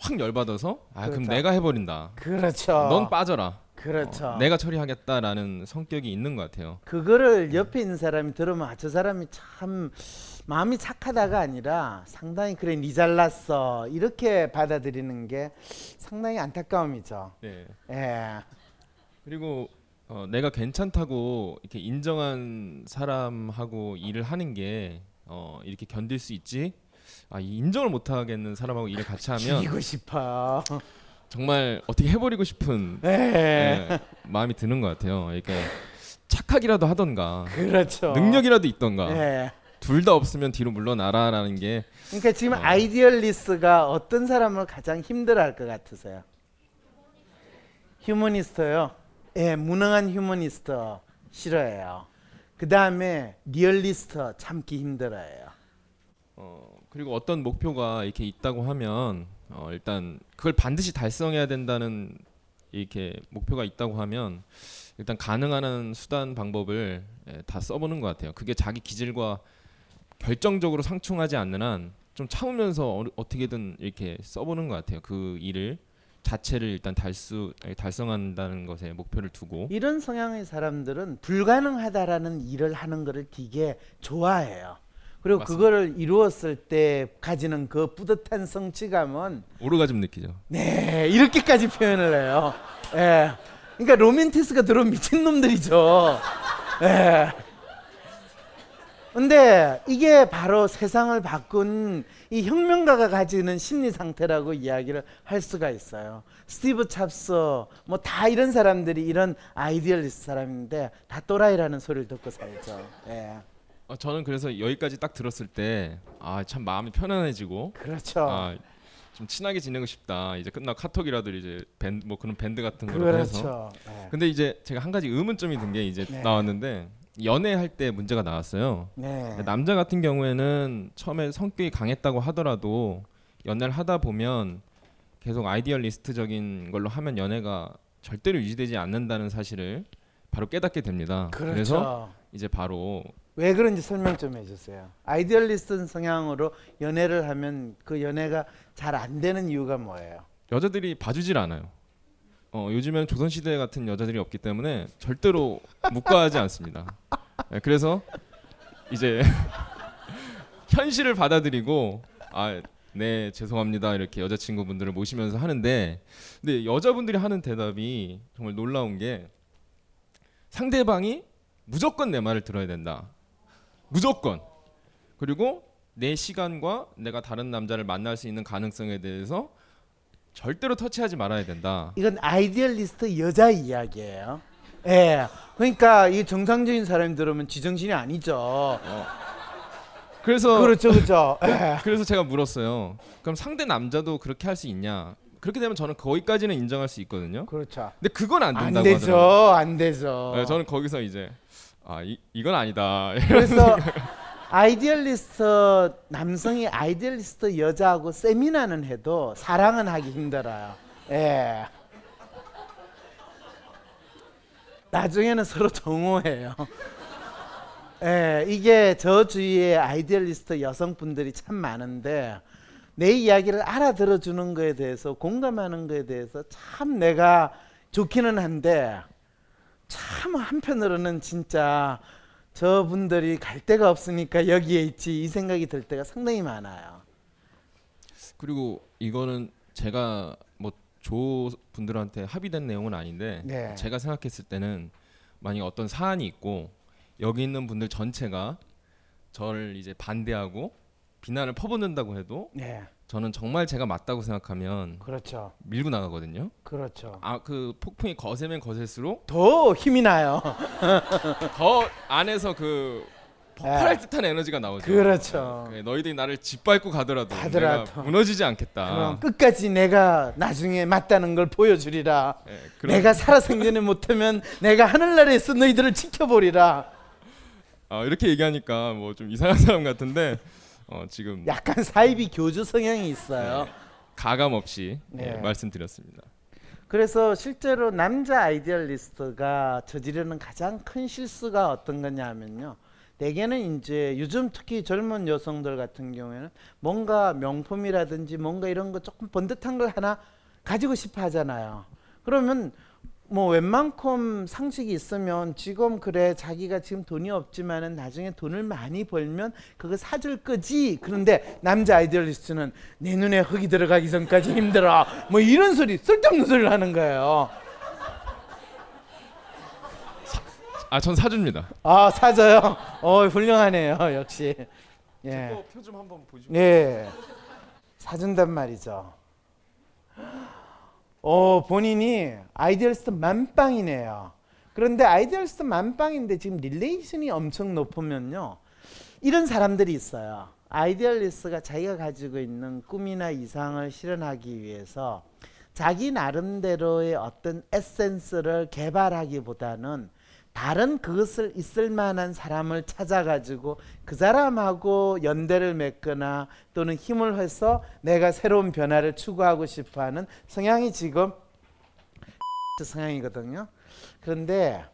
확 열받아서 아 그렇죠. 그럼 내가 해버린다. 그렇죠. 넌 빠져라. 그렇죠. 내가 처리하겠다라는 성격이 있는 것 같아요. 그거를 옆에 있는 사람이 들으면 저 사람이 참 마음이 착하다가 아니라 상당히 그래 니 잘났어 이렇게 받아들이는 게 상당히 안타까움이죠. 네. 예. 그리고 내가 괜찮다고 이렇게 인정한 사람하고 일을 하는 게 이렇게 견딜 수 있지. 인정을 못 하겠는 사람하고 일을 같이 하면 죽이고 싶어요. 정말 어떻게 해버리고 싶은 마음이 드는 것 같아요. 그러니까 착하기라도 하던가 그렇죠. 능력이라도 있던가 둘 다 없으면 뒤로 물러나라라는 게 그러니까 지금 아이디얼리스트가 어떤 사람을 가장 힘들어할 것 같으세요? 휴머니스트요? 예, 무능한 휴머니스트 싫어해요. 그 다음에 리얼리스트 참기 힘들어해요. 그리고 어떤 목표가 이렇게 있다고 하면 일단 그걸 반드시 달성해야 된다는 이렇게 목표가 있다고 하면 일단 가능한 한 수단 방법을 다 써보는 것 같아요. 그게 자기 기질과 결정적으로 상충하지 않는 한 좀 참으면서 어떻게든 이렇게 써보는 것 같아요. 그 일을 자체를 일단 달성한다는 것에 목표를 두고 이런 성향의 사람들은 불가능하다라는 일을 하는 것을 되게 좋아해요. 그리고 맞습니다. 그거를 이루었을 때 가지는 그 뿌듯한 성취감은 오르가즘 느끼죠. 네, 이렇게까지 표현을 해요. 예, 그러니까 로맨티스가 들어온 미친놈들이죠. 예. 근데 이게 바로 세상을 바꾼 이 혁명가가 가지는 심리 상태라고 이야기를 할 수가 있어요. 스티브 찹스 뭐 다 이런 사람들이 이런 아이디얼리스트 사람인데 다 또라이라는 소리를 듣고 살죠. 예. 저는 그래서 여기까지 딱 들었을 때 참 마음이 편안해지고 그렇죠. 좀 친하게 지내고 싶다. 이제 끝나고 카톡이라도 이제 밴드 같은 걸로 그렇죠. 해서. 네. 근데 이제 제가 한 가지 의문점이 든 게 이제 나왔는데 연애할 때 문제가 나왔어요. 네. 남자 같은 경우에는 처음에 성격이 강했다고 하더라도 연애를 하다 보면 계속 아이디얼리스트적인 걸로 하면 연애가 절대로 유지되지 않는다는 사실을 바로 깨닫게 됩니다. 그렇죠. 그래서 이제 바로 왜 그런지 설명 좀 해주세요. 아이디얼리스트 성향으로 연애를 하면 그 연애가 잘 안 되는 이유가 뭐예요? 여자들이 봐주질 않아요. 요즘엔 조선시대 같은 여자들이 없기 때문에 절대로 묵과하지 않습니다. 네, 그래서 이제 현실을 받아들이고 네 죄송합니다 이렇게 여자친구분들을 모시면서 하는데, 근데 여자분들이 하는 대답이 정말 놀라운 게 상대방이 무조건 내 말을 들어야 된다. 무조건. 그리고 내 시간과 내가 다른 남자를 만날 수 있는 가능성에 대해서 절대로 터치하지 말아야 된다. 이건 아이디얼리스트 여자 이야기예요. 예. 그러니까 이 정상적인 사람이 들으면 지정신이 아니죠. 그래서 그렇죠, 그렇죠. 예. 그래서 제가 물었어요. 그럼 상대 남자도 그렇게 할 수 있냐? 그렇게 되면 저는 거기까지는 인정할 수 있거든요. 그렇죠. 근데 그건 안 된다고 하더라고요. 안 되죠, 하더라고요. 안 되죠. 네, 저는 거기서 이제 이건 아니다. 그래서 아이디얼리스트 남성이 아이디얼리스트 여자하고 세미나는 해도 사랑은 하기 힘들어요. 예. 나중에는 서로 정오해요. 예, 이게 저 주위에 아이디얼리스트 여성분들이 참 많은데 내 이야기를 알아들어주는 거에 대해서 공감하는 거에 대해서 참 내가 좋기는 한데 참 한편으로는 진짜 저분들이 갈 데가 없으니까 여기에 있지 이 생각이 들 때가 상당히 많아요. 그리고 이거는 제가 뭐 조분들한테 합의된 내용은 아닌데 네. 제가 생각했을 때는 만약에 어떤 사안이 있고 여기 있는 분들 전체가 저를 이제 반대하고 비난을 퍼붓는다고 해도 네. 저는 정말 제가 맞다고 생각하면 그렇죠. 밀고 나가거든요. 그렇죠. 그 폭풍이 거세면 거셀수록 더 힘이 나요. 더 안에서 그 폭발할 듯한 에너지가 나오죠. 그렇죠. 너희들이 나를 짓밟고 가더라도 내가 무너지지 않겠다. 그럼 끝까지 내가 나중에 맞다는 걸 보여주리라. 네, 내가 살아생전에 못하면 내가 하늘나라에서 너희들을 지켜보리라. 이렇게 얘기하니까 뭐 좀 이상한 사람 같은데 지금 약간 사이비 교주 성향이 있어요. 네, 가감 없이 네. 말씀드렸습니다. 그래서 실제로 남자 아이디얼리스트가 저지르는 가장 큰 실수가 어떤 거냐면요. 대개는 이제 요즘 특히 젊은 여성들 같은 경우에는 뭔가 명품이라든지 뭔가 이런 거 조금 번듯한 걸 하나 가지고 싶어 하잖아요. 그러면 뭐 웬만큼 상식이 있으면 지금 그래 자기가 지금 돈이 없지만은 나중에 돈을 많이 벌면 그거 사줄 거지. 그런데 남자 아이디얼리스트는 내 눈에 흙이 들어가기 전까지 힘들어 뭐 이런 소리 쓸데없는 소리를 하는 거예요. 전 사줍니다. 사줘요? 훌륭하네요 역시. 예. 표 좀 한번 보시고. 예. 사준단 말이죠. 본인이 아이디얼리스트 만빵이네요. 그런데 아이디얼리스트 만빵인데 지금 릴레이션이 엄청 높으면요. 이런 사람들이 있어요. 아이디얼리스트가 자기가 가지고 있는 꿈이나 이상을 실현하기 위해서 자기 나름대로의 어떤 에센스를 개발하기보다는 다른 그것을 있을 만한 사람을 찾아가지고 그 사람하고 연대를 맺거나 또는 힘을 해서 내가 새로운 변화를 추구하고 싶어하는 성향이 지금 성향이거든요. 근데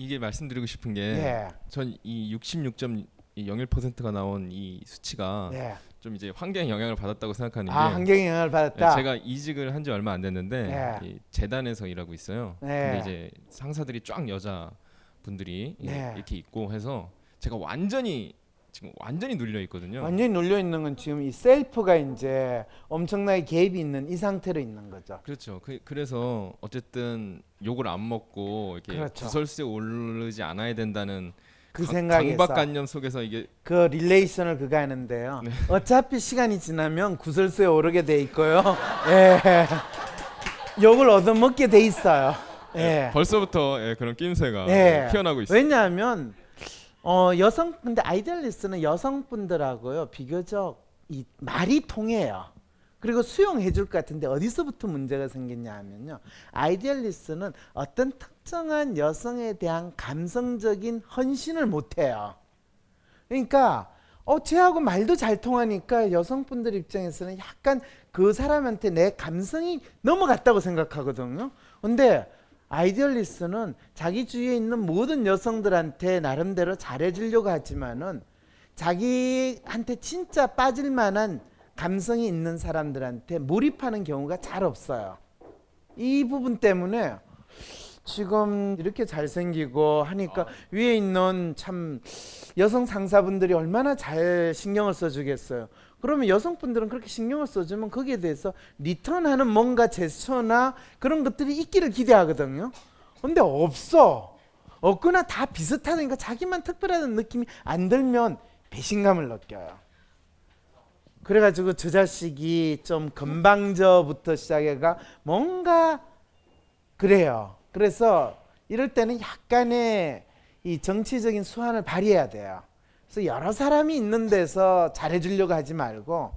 이게 말씀드리고 싶은 게 전 이 66.01%가 나온 이 수치가 좀 이제 환경에 영향을 받았다고 생각하는 게 환경에 영향을 받았다. 제가 이직을 한 지 얼마 안 됐는데 이 재단에서 일하고 있어요. 근데 이제 상사들이 쫙 여자분들이 이렇게 있고 해서 제가 지금 완전히 눌려 있거든요. 완전히 눌려 있는 건 지금 이 셀프가 이제 엄청나게 개입이 있는 이 상태로 있는 거죠. 그렇죠. 그래서 어쨌든 욕을 안 먹고 이렇게 구설수에 오르지 않아야 된다는 그 생각에서 강박관념 속에서 이게 그 릴레이션을 그거 하는데요. 네. 어차피 시간이 지나면 구설수에 오르게 돼 있고요. 예. 욕을 얻어먹게 돼 있어요. 예. 벌써부터 그런 낌새가 피어나고 있어요. 왜냐하면 근데 아이디얼리스트는 여성분들하고요 비교적 이 말이 통해요. 그리고 수용해 줄 것 같은데 어디서부터 문제가 생겼냐 하면요. 아이디얼리스트는 어떤 특정한 여성에 대한 감성적인 헌신을 못해요. 그러니까 쟤하고 말도 잘 통하니까 여성분들 입장에서는 약간 그 사람한테 내 감성이 넘어갔다고 생각하거든요. 근데 아이디얼리스트는 자기 주위에 있는 모든 여성들한테 나름대로 잘해주려고 하지만은 자기한테 진짜 빠질 만한 감성이 있는 사람들한테 몰입하는 경우가 잘 없어요. 이 부분 때문에 지금 이렇게 잘생기고 하니까 위에 있는 참 여성 상사분들이 얼마나 잘 신경을 써주겠어요. 그러면 여성분들은 그렇게 신경을 써주면 거기에 대해서 리턴하는 뭔가 제스처나 그런 것들이 있기를 기대하거든요. 근데 없어. 없거나 다 비슷하니까 자기만 특별하다는 느낌이 안 들면 배신감을 느껴요. 그래가지고 저 자식이 좀 건방져부터 시작해가 뭔가 그래요. 그래서 이럴 때는 약간의 이 정치적인 수완을 발휘해야 돼요. 그래서 여러 사람이 있는 데서 잘해주려고 하지 말고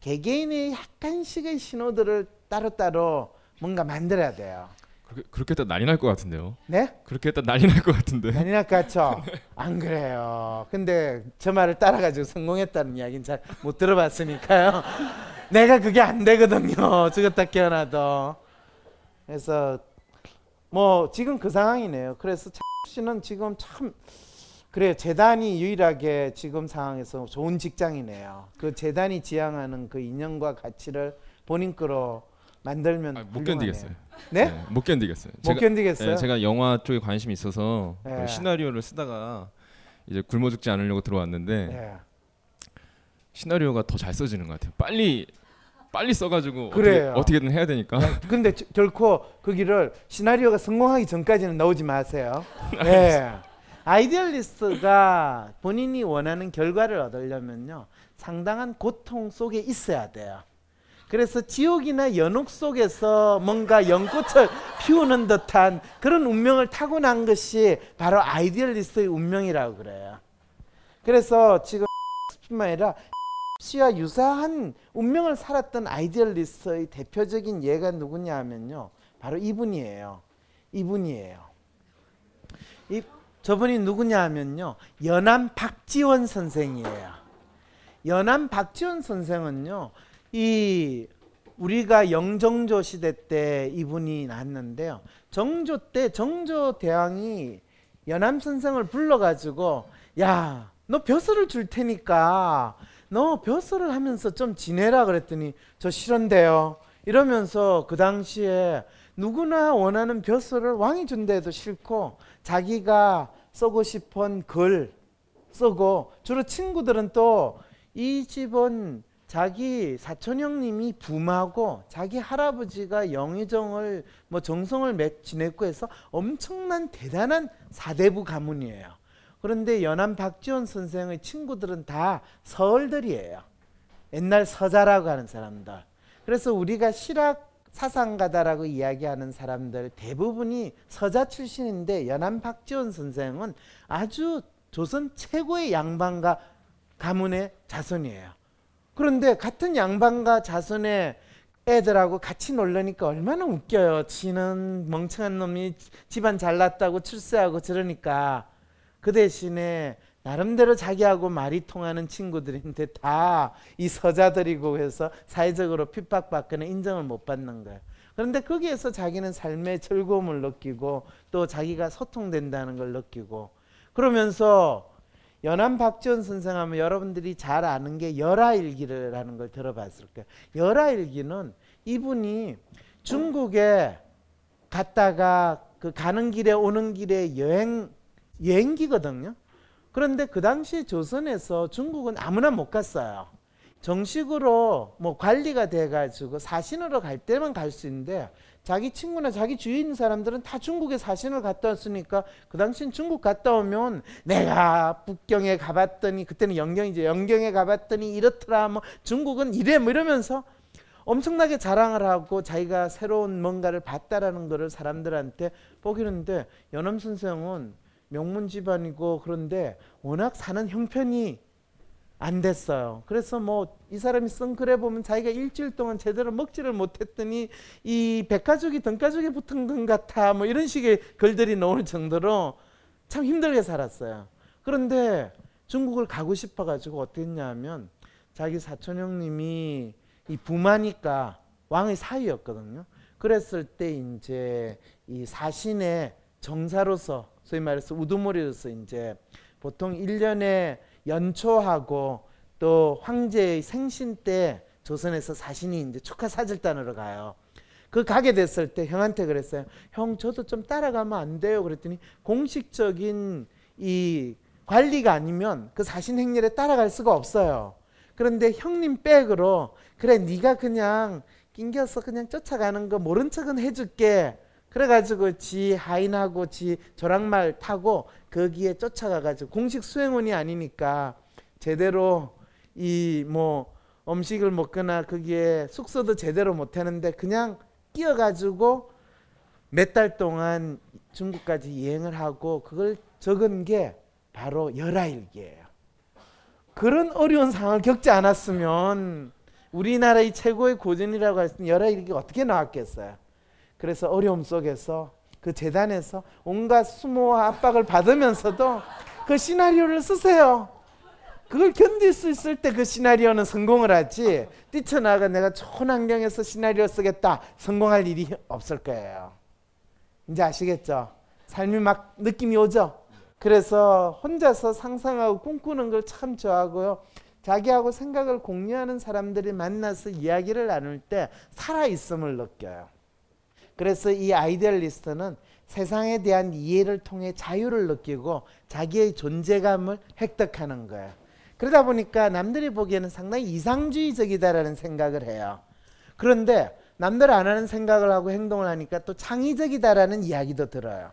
개개인의 약간씩의 신호들을 따로따로 뭔가 만들어야 돼요. 그렇게 했다 난리 날 것 같은데요. 네? 그렇게 했다 난리 날 것 같은데. 난리 날 것 같죠? 네. 안 그래요. 근데 저 말을 따라가지고 성공했다는 이야기는 잘 못 들어봤으니까요. 내가 그게 안 되거든요. 죽었다 깨어나도. 그래서 뭐 지금 그 상황이네요. 그래서 씨는 지금 참 그래요. 재단이 유일하게 지금 상황에서 좋은 직장이네요. 그 재단이 지향하는 그 인연과 가치를 본인 거로 만들면 못 견디겠어요. 네? 네? 못 견디겠어요. 못 견디겠어요? 네, 제가 영화 쪽에 관심이 있어서 네. 시나리오를 쓰다가 이제 굶어 죽지 않으려고 들어왔는데 네. 시나리오가 더 잘 써지는 것 같아요. 빨리 써가지고 어떻게든 해야 되니까. 근데 결코 그 길을 시나리오가 성공하기 전까지는 넣지 마세요. 네. 아이디얼리스트가 본인이 원하는 결과를 얻으려면요 상당한 고통 속에 있어야 돼요. 그래서 지옥이나 연옥 속에서 뭔가 연꽃을 피우는 듯한 그런 운명을 타고난 것이 바로 아이디얼리스트의 운명이라고 그래요. 그래서 지금 뿐만 아니라 씨와 유사한 운명을 살았던 아이디얼리스트의 대표적인 예가 누구냐 하면요 바로 이분이에요. 저분이 누구냐 하면요 연암 박지원 선생이에요. 연암 박지원 선생은요 이 우리가 영정조 시대 때 이분이 났는데요. 정조 때 정조 대왕이 연암 선생을 불러가지고 야, 너 벼슬을 줄 테니까 너 벼슬을 하면서 좀 지내라 그랬더니 저 싫은데요. 이러면서 그 당시에 누구나 원하는 벼슬을 왕이 준대도 싫고 자기가 쓰고 싶은 글 쓰고 주로 친구들은 또 이 집은 자기 사촌 형님이 부마고 자기 할아버지가 영의정을 뭐 정성을 지냈고 해서 엄청난 대단한 사대부 가문이에요. 그런데 연암 박지원 선생의 친구들은 다 서얼들이에요. 옛날 서자라고 하는 사람들. 그래서 우리가 실학 사상가다라고 이야기하는 사람들 대부분이 서자 출신인데 연암 박지원 선생은 아주 조선 최고의 양반가 가문의 자손이에요. 그런데 같은 양반과 자손의 애들하고 같이 놀려니까 얼마나 웃겨요. 지는 멍청한 놈이 집안 잘났다고 출세하고 저러니까 그 대신에 나름대로 자기하고 말이 통하는 친구들인데 다 이 서자들이고 해서 사회적으로 핍박받거나 인정을 못 받는 거예요. 그런데 거기에서 자기는 삶의 즐거움을 느끼고 또 자기가 소통된다는 걸 느끼고 그러면서 연암 박지원 선생하면 여러분들이 잘 아는 게 열하일기라는 걸 들어봤을 거예요. 열하일기는 이분이 중국에 갔다가 그 가는 길에 오는 길에 여행기거든요. 그런데 그 당시 조선에서 중국은 아무나 못 갔어요. 정식으로 뭐 관리가 돼가지고 사신으로 갈 때만 갈 수 있는데 자기 친구나 자기 주위에 있는 사람들은 다 중국에 사신을 갔다 왔으니까 그 당시엔 중국 갔다 오면 내가 북경에 가봤더니 그때는 영경이죠. 영경에 가봤더니 이렇더라 뭐 중국은 이래 뭐 이러면서 엄청나게 자랑을 하고 자기가 새로운 뭔가를 봤다라는 거를 사람들한테 뽀기는데 연암 선생은 명문 집안이고 그런데 워낙 사는 형편이 안 됐어요. 그래서 뭐 이 사람이 쓴 글에 보면 자기가 일주일 동안 제대로 먹지를 못했더니 이 백가죽이 등가죽에 붙은 것 같아 뭐 이런 식의 글들이 나올 정도로 참 힘들게 살았어요. 그런데 중국을 가고 싶어 가지고 어떻게 했냐 하면 자기 사촌 형님이 이 부마니까 왕의 사위였거든요. 그랬을 때 이제 이 사신의 정사로서 소위 말해서 우두머리로서 이제 보통 1년에 연초하고 또 황제의 생신 때 조선에서 사신이 이제 축하 사절단으로 가요. 그 가게 됐을 때 형한테 그랬어요. 형, 저도 좀 따라가면 안 돼요? 그랬더니 공식적인 이 관리가 아니면 그 사신 행렬에 따라갈 수가 없어요. 그런데 형님 백으로 그래, 네가 그냥 낑겨서 그냥 쫓아가는 거 모른 척은 해줄게. 그래가지고 지 하인하고 지 조랑말 타고 거기에 쫓아가가지고 공식 수행원이 아니니까 제대로 이 뭐 음식을 먹거나 거기에 숙소도 제대로 못하는데 그냥 끼어가지고 몇 달 동안 중국까지 이행을 하고 그걸 적은 게 바로 열하일기예요. 그런 어려운 상황을 겪지 않았으면 우리나라의 최고의 고전이라고 할 수 있는 열하일기가 어떻게 나왔겠어요. 그래서 어려움 속에서 그 재단에서 온갖 수모와 압박을 받으면서도 그 시나리오를 쓰세요. 그걸 견딜 수 있을 때 그 시나리오는 성공을 하지, 뛰쳐나가 내가 좋은 환경에서 시나리오 쓰겠다, 성공할 일이 없을 거예요. 이제 아시겠죠? 삶이 막 느낌이 오죠? 그래서 혼자서 상상하고 꿈꾸는 걸 참 좋아하고요. 자기하고 생각을 공유하는 사람들이 만나서 이야기를 나눌 때 살아있음을 느껴요. 그래서 이 아이디얼리스트는 세상에 대한 이해를 통해 자유를 느끼고 자기의 존재감을 획득하는 거예요. 그러다 보니까 남들이 보기에는 상당히 이상주의적이다라는 생각을 해요. 그런데 남들 안 하는 생각을 하고 행동을 하니까 또 창의적이다라는 이야기도 들어요.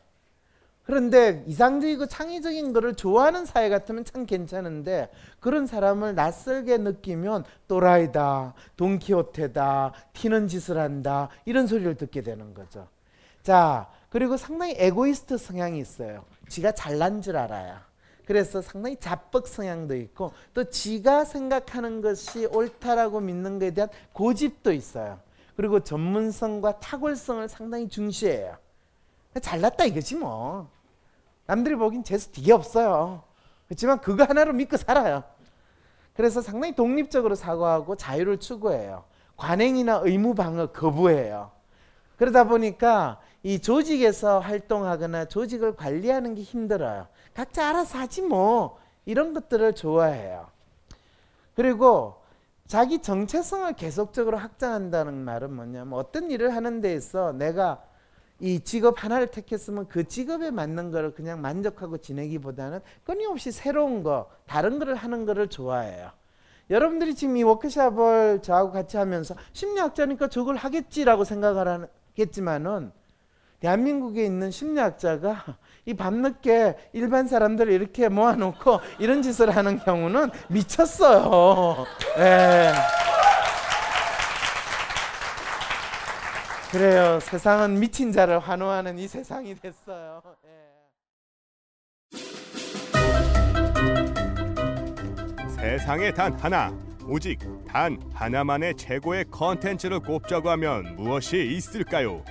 그런데 이상적이고 창의적인 거를 좋아하는 사회 같으면 참 괜찮은데 그런 사람을 낯설게 느끼면 또라이다, 돈키호테다, 튀는 짓을 한다 이런 소리를 듣게 되는 거죠. 자, 그리고 상당히 에고이스트 성향이 있어요. 지가 잘난 줄 알아요. 그래서 상당히 자뻑 성향도 있고 또 지가 생각하는 것이 옳다라고 믿는 것에 대한 고집도 있어요. 그리고 전문성과 탁월성을 상당히 중시해요. 잘났다 이거지 뭐. 남들이 보기엔 재수 되게 없어요. 그렇지만 그거 하나로 믿고 살아요. 그래서 상당히 독립적으로 사고하고 자유를 추구해요. 관행이나 의무 방어 거부해요. 그러다 보니까 이 조직에서 활동하거나 조직을 관리하는 게 힘들어요. 각자 알아서 하지 뭐. 이런 것들을 좋아해요. 그리고 자기 정체성을 계속적으로 확장한다는 말은 뭐냐면 어떤 일을 하는 데 있어 내가 이 직업 하나를 택했으면 그 직업에 맞는 거를 그냥 만족하고 지내기보다는 끊임없이 새로운 거, 다른 거를 하는 거를 좋아해요. 여러분들이 지금 이 워크숍을 저하고 같이 하면서 심리학자니까 저걸 하겠지라고 생각을 하겠지만은 대한민국에 있는 심리학자가 이 밤늦게 일반 사람들을 이렇게 모아놓고 이런 짓을 하는 경우는 미쳤어요. 네. 그래요. 세상은 미친 자를 환호하는 이 세상이 됐어요. 예. 세상에 단 하나, 오직 단 하나만의 최고의 컨텐츠를 꼽자고 하면 무엇이 있을까요?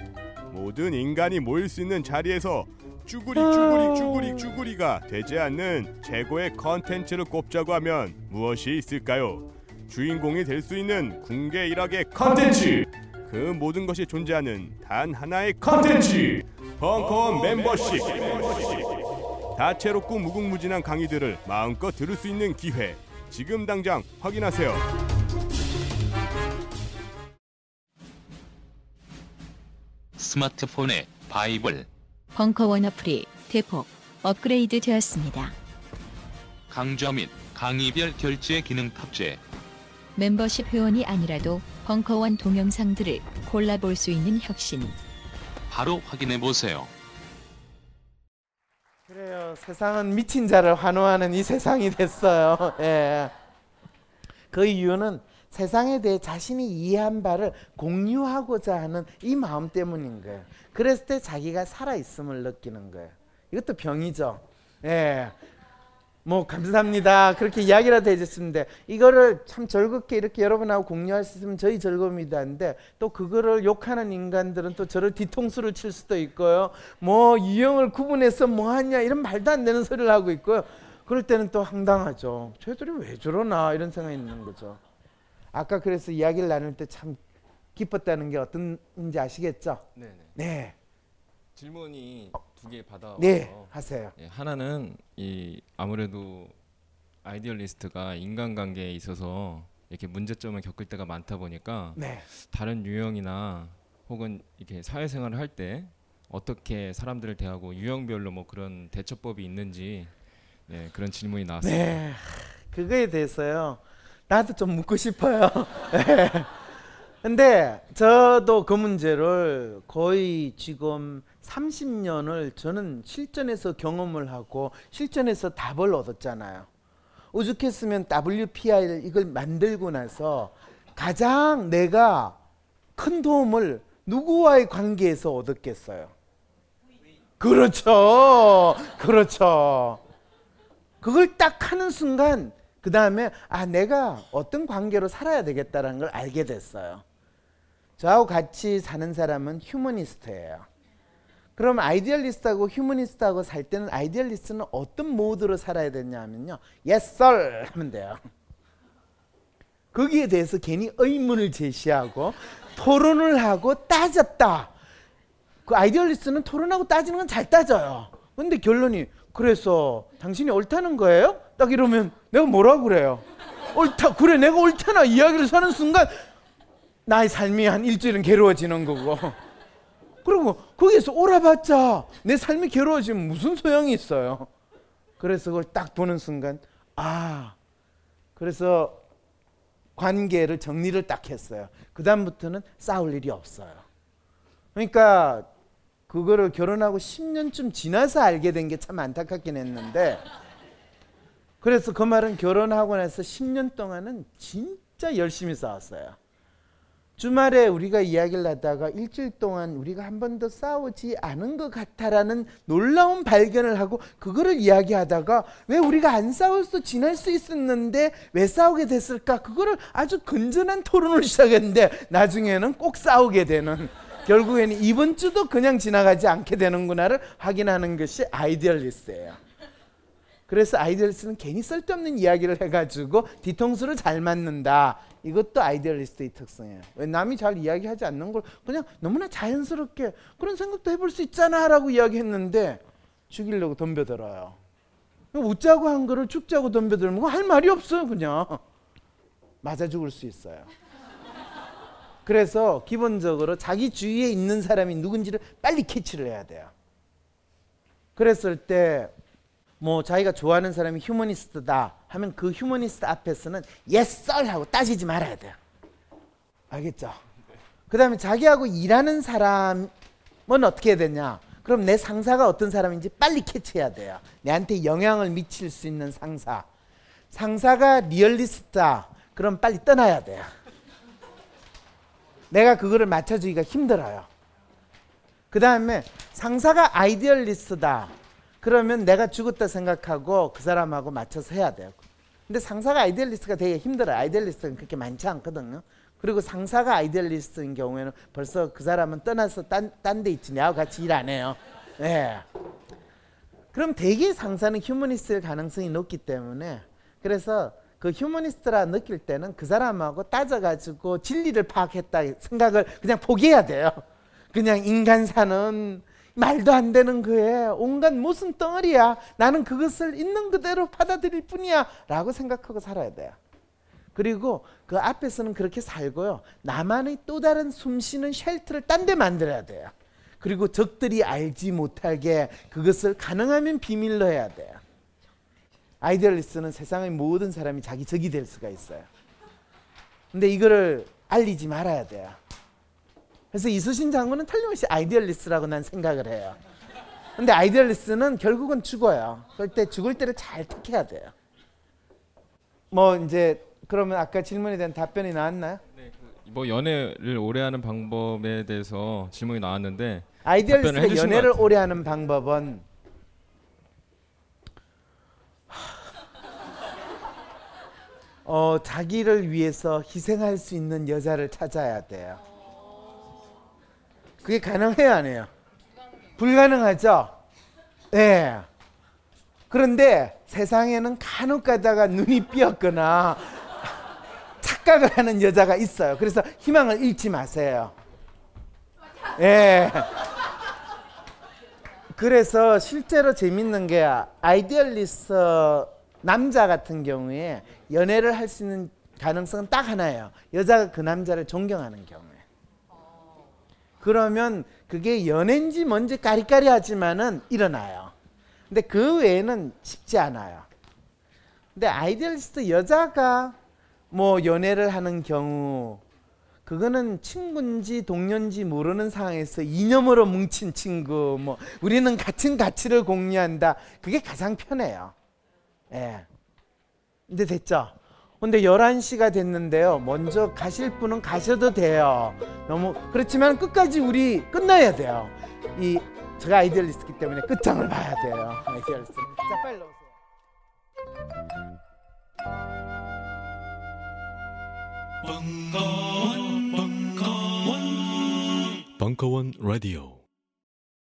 모든 인간이 모일 수 있는 자리에서 쭈구리가 되지 않는 최고의 컨텐츠를 꼽자고 하면 무엇이 있을까요? 주인공이 될 수 있는 궁계 일학의 컨텐츠! 그 모든 것이 존재하는 단 하나의 컨텐츠! 벙커원 멤버십! 다채롭고 무궁무진한 강의들을 마음껏 들을 수 있는 기회! 지금 당장 확인하세요! 스마트폰의 바이블 벙커원 어플이 대폭 업그레이드 되었습니다. 강좌 및 강의별 결제 기능 탑재. 멤버십 회원이 아니라도 벙커원 동영상들을 골라볼 수 있는 혁신. 바로 확인해보세요. 그래요. 세상은 미친 자를 환호하는 이 세상이 됐어요. 예. 그 이유는 세상에 대해 자신이 이해한 바를 공유하고자 하는 이 마음 때문인 거예요. 그랬을 때 자기가 살아있음을 느끼는 거예요. 이것도 병이죠. 예. 뭐 감사합니다 그렇게 이야기라도 해줬는데 이거를 참 즐겁게 이렇게 여러분하고 공유할 수 있으면 저희 즐거움이다 한데 또 그거를 욕하는 인간들은 또 저를 뒤통수를 칠 수도 있고요. 뭐 유형을 구분해서 뭐하냐 이런 말도 안 되는 소리를 하고 있고요. 그럴 때는 또 황당하죠. 쟤들이 왜 저러나 이런 생각이 있는 거죠. 아까 그래서 이야기를 나눌 때 참 기뻤다는 게 어떤지 아시겠죠? 네네. 네. 질문이 두 개 받아와서 네, 하세요. 예, 하나는 이 아무래도 아이디얼리스트가 인간관계에 있어서 이렇게 문제점을 겪을 때가 많다 보니까 네. 다른 유형이나 혹은 이렇게 사회생활을 할 때 어떻게 사람들을 대하고 유형별로 뭐 그런 대처법이 있는지 네, 그런 질문이 나왔습니다. 네, 그거에 대해서요. 나도 좀 묻고 싶어요. 네. 근데 저도 그 문제를 거의 지금 30년을 저는 실전에서 경험을 하고 실전에서 답을 얻었잖아요. 오죽했으면 WPI를 이걸 만들고 나서 가장 내가 큰 도움을 누구와의 관계에서 얻었겠어요? 그렇죠. 그렇죠. 그걸 딱 하는 순간 그 다음에 아 내가 어떤 관계로 살아야 되겠다는 걸 알게 됐어요. 저하고 같이 사는 사람은 휴머니스트예요. 그럼 아이디얼리스트하고 휴머니스트하고 살 때는 아이디얼리스트는 어떤 모드로 살아야 되냐면요. Yes, sir! 하면 돼요. 거기에 대해서 괜히 의문을 제시하고 토론을 하고 따졌다. 그 아이디얼리스트는 토론하고 따지는 건 잘 따져요. 근데 결론이 그래서 당신이 옳다는 거예요? 딱 이러면 내가 뭐라고 그래요? 옳다. 그래 내가 옳잖아. 이야기를 하는 순간 나의 삶이 한 일주일은 괴로워지는 거고 그리고 거기에서 오라봤자 내 삶이 괴로워지면 무슨 소용이 있어요. 그래서 그걸 딱 보는 순간 아 그래서 관계를 정리를 딱 했어요. 그 다음부터는 싸울 일이 없어요. 그러니까 그거를 결혼하고 10년쯤 지나서 알게 된 게 참 안타깝긴 했는데 그래서 그 말은 결혼하고 나서 10년 동안은 진짜 열심히 싸웠어요. 주말에 우리가 이야기를 하다가 일주일 동안 우리가 한 번도 싸우지 않은 것 같아라는 놀라운 발견을 하고 그거를 이야기하다가 왜 우리가 안 싸워서 지낼 수 있었는데 왜 싸우게 됐을까? 그거를 아주 건전한 토론을 시작했는데 나중에는 꼭 싸우게 되는 결국에는 이번 주도 그냥 지나가지 않게 되는구나를 확인하는 것이 아이디얼리스트예요. 그래서 아이디얼리스트는 괜히 쓸데없는 이야기를 해가지고 뒤통수를 잘 맞는다. 이것도 아이디얼리스트의 특성이에요. 왜 남이 잘 이야기하지 않는 걸 그냥 너무나 자연스럽게 그런 생각도 해볼 수 있잖아 라고 이야기했는데 죽이려고 덤벼들어요. 웃자고 한 거를 죽자고 덤벼들면 할 말이 없어요. 그냥 맞아 죽을 수 있어요. 그래서 기본적으로 자기 주위에 있는 사람이 누군지를 빨리 캐치를 해야 돼요. 그랬을 때 뭐 자기가 좋아하는 사람이 휴머니스트다 하면 그 휴머니스트 앞에서는 yes sir 하고 따지지 말아야 돼요. 알겠죠? 그 다음에 자기하고 일하는 사람은 어떻게 해야 되냐? 그럼 내 상사가 어떤 사람인지 빨리 캐치해야 돼요. 내한테 영향을 미칠 수 있는 상사. 상사가 리얼리스트다. 그럼 빨리 떠나야 돼요. 내가 그거를 맞춰주기가 힘들어요. 그 다음에 상사가 아이디얼리스트다. 그러면 내가 죽었다 생각하고 그 사람하고 맞춰서 해야 돼요. 근데 상사가 아이디얼리스트가 되게 힘들어요. 아이디얼리스트는 그렇게 많지 않거든요. 그리고 상사가 아이디얼리스트인 경우에는 벌써 그 사람은 떠나서 딴 데 있지. 내하고 같이 일 안 해요. 네. 그럼 대개 상사는 휴머니스트일 가능성이 높기 때문에 그래서 그 휴머니스트라 느낄 때는 그 사람하고 따져가지고 진리를 파악했다 생각을 그냥 포기해야 돼요. 그냥 인간사는 말도 안 되는 거에 온갖 무슨 덩어리야. 나는 그것을 있는 그대로 받아들일 뿐이야. 라고 생각하고 살아야 돼요. 그리고 그 앞에서는 그렇게 살고요. 나만의 또 다른 숨쉬는 쉘터를 딴 데 만들어야 돼요. 그리고 적들이 알지 못하게 그것을 가능하면 비밀로 해야 돼요. 아이디얼리스트는 세상의 모든 사람이 자기 적이 될 수가 있어요. 근데 이거를 알리지 말아야 돼요. 그래서 이수신 장군은 틀림없이 아이디얼리스트라고 난 생각을 해요. 근데 아이디얼리스트는 결국은 죽어요. 그럴 때 죽을 때를 잘 택해야 돼요. 뭐 이제 그러면 아까 질문에 대한 답변이 나왔나요? 네, 뭐 연애를 오래 하는 방법에 대해서 질문이 나왔는데 아이디얼리스트가 연애를 오래 하는 방법은 자기를 위해서 희생할 수 있는 여자를 찾아야 돼요. 그게 가능해요, 안 해요? 불가능하죠? 예. 네. 그런데 세상에는 간혹 가다가 눈이 삐었거나 착각을 하는 여자가 있어요. 그래서 희망을 잃지 마세요. 예. 네. 그래서 실제로 재밌는 게 아이디얼리스트 남자 같은 경우에 연애를 할 수 있는 가능성은 딱 하나예요. 여자가 그 남자를 존경하는 경우에. 그러면 그게 연애인지 뭔지 까리까리하지만은 일어나요. 근데 그 외에는 쉽지 않아요. 근데 아이디얼리스트 여자가 뭐 연애를 하는 경우, 그거는 친구인지 동료인지 모르는 상황에서 이념으로 뭉친 친구, 뭐 우리는 같은 가치를 공유한다, 그게 가장 편해요. 예. 근데 됐죠? 근데 11시가 됐는데요. 먼저 가실 분은 가셔도 돼요. 너무 그렇지만 끝까지 우리 끝나야 돼요. 이 제가 아이디얼리스트이기 때문에 끝장을 봐야 돼요. 아이디얼리스트. 자, 빨리 넣으세요. 벙커원 라디오.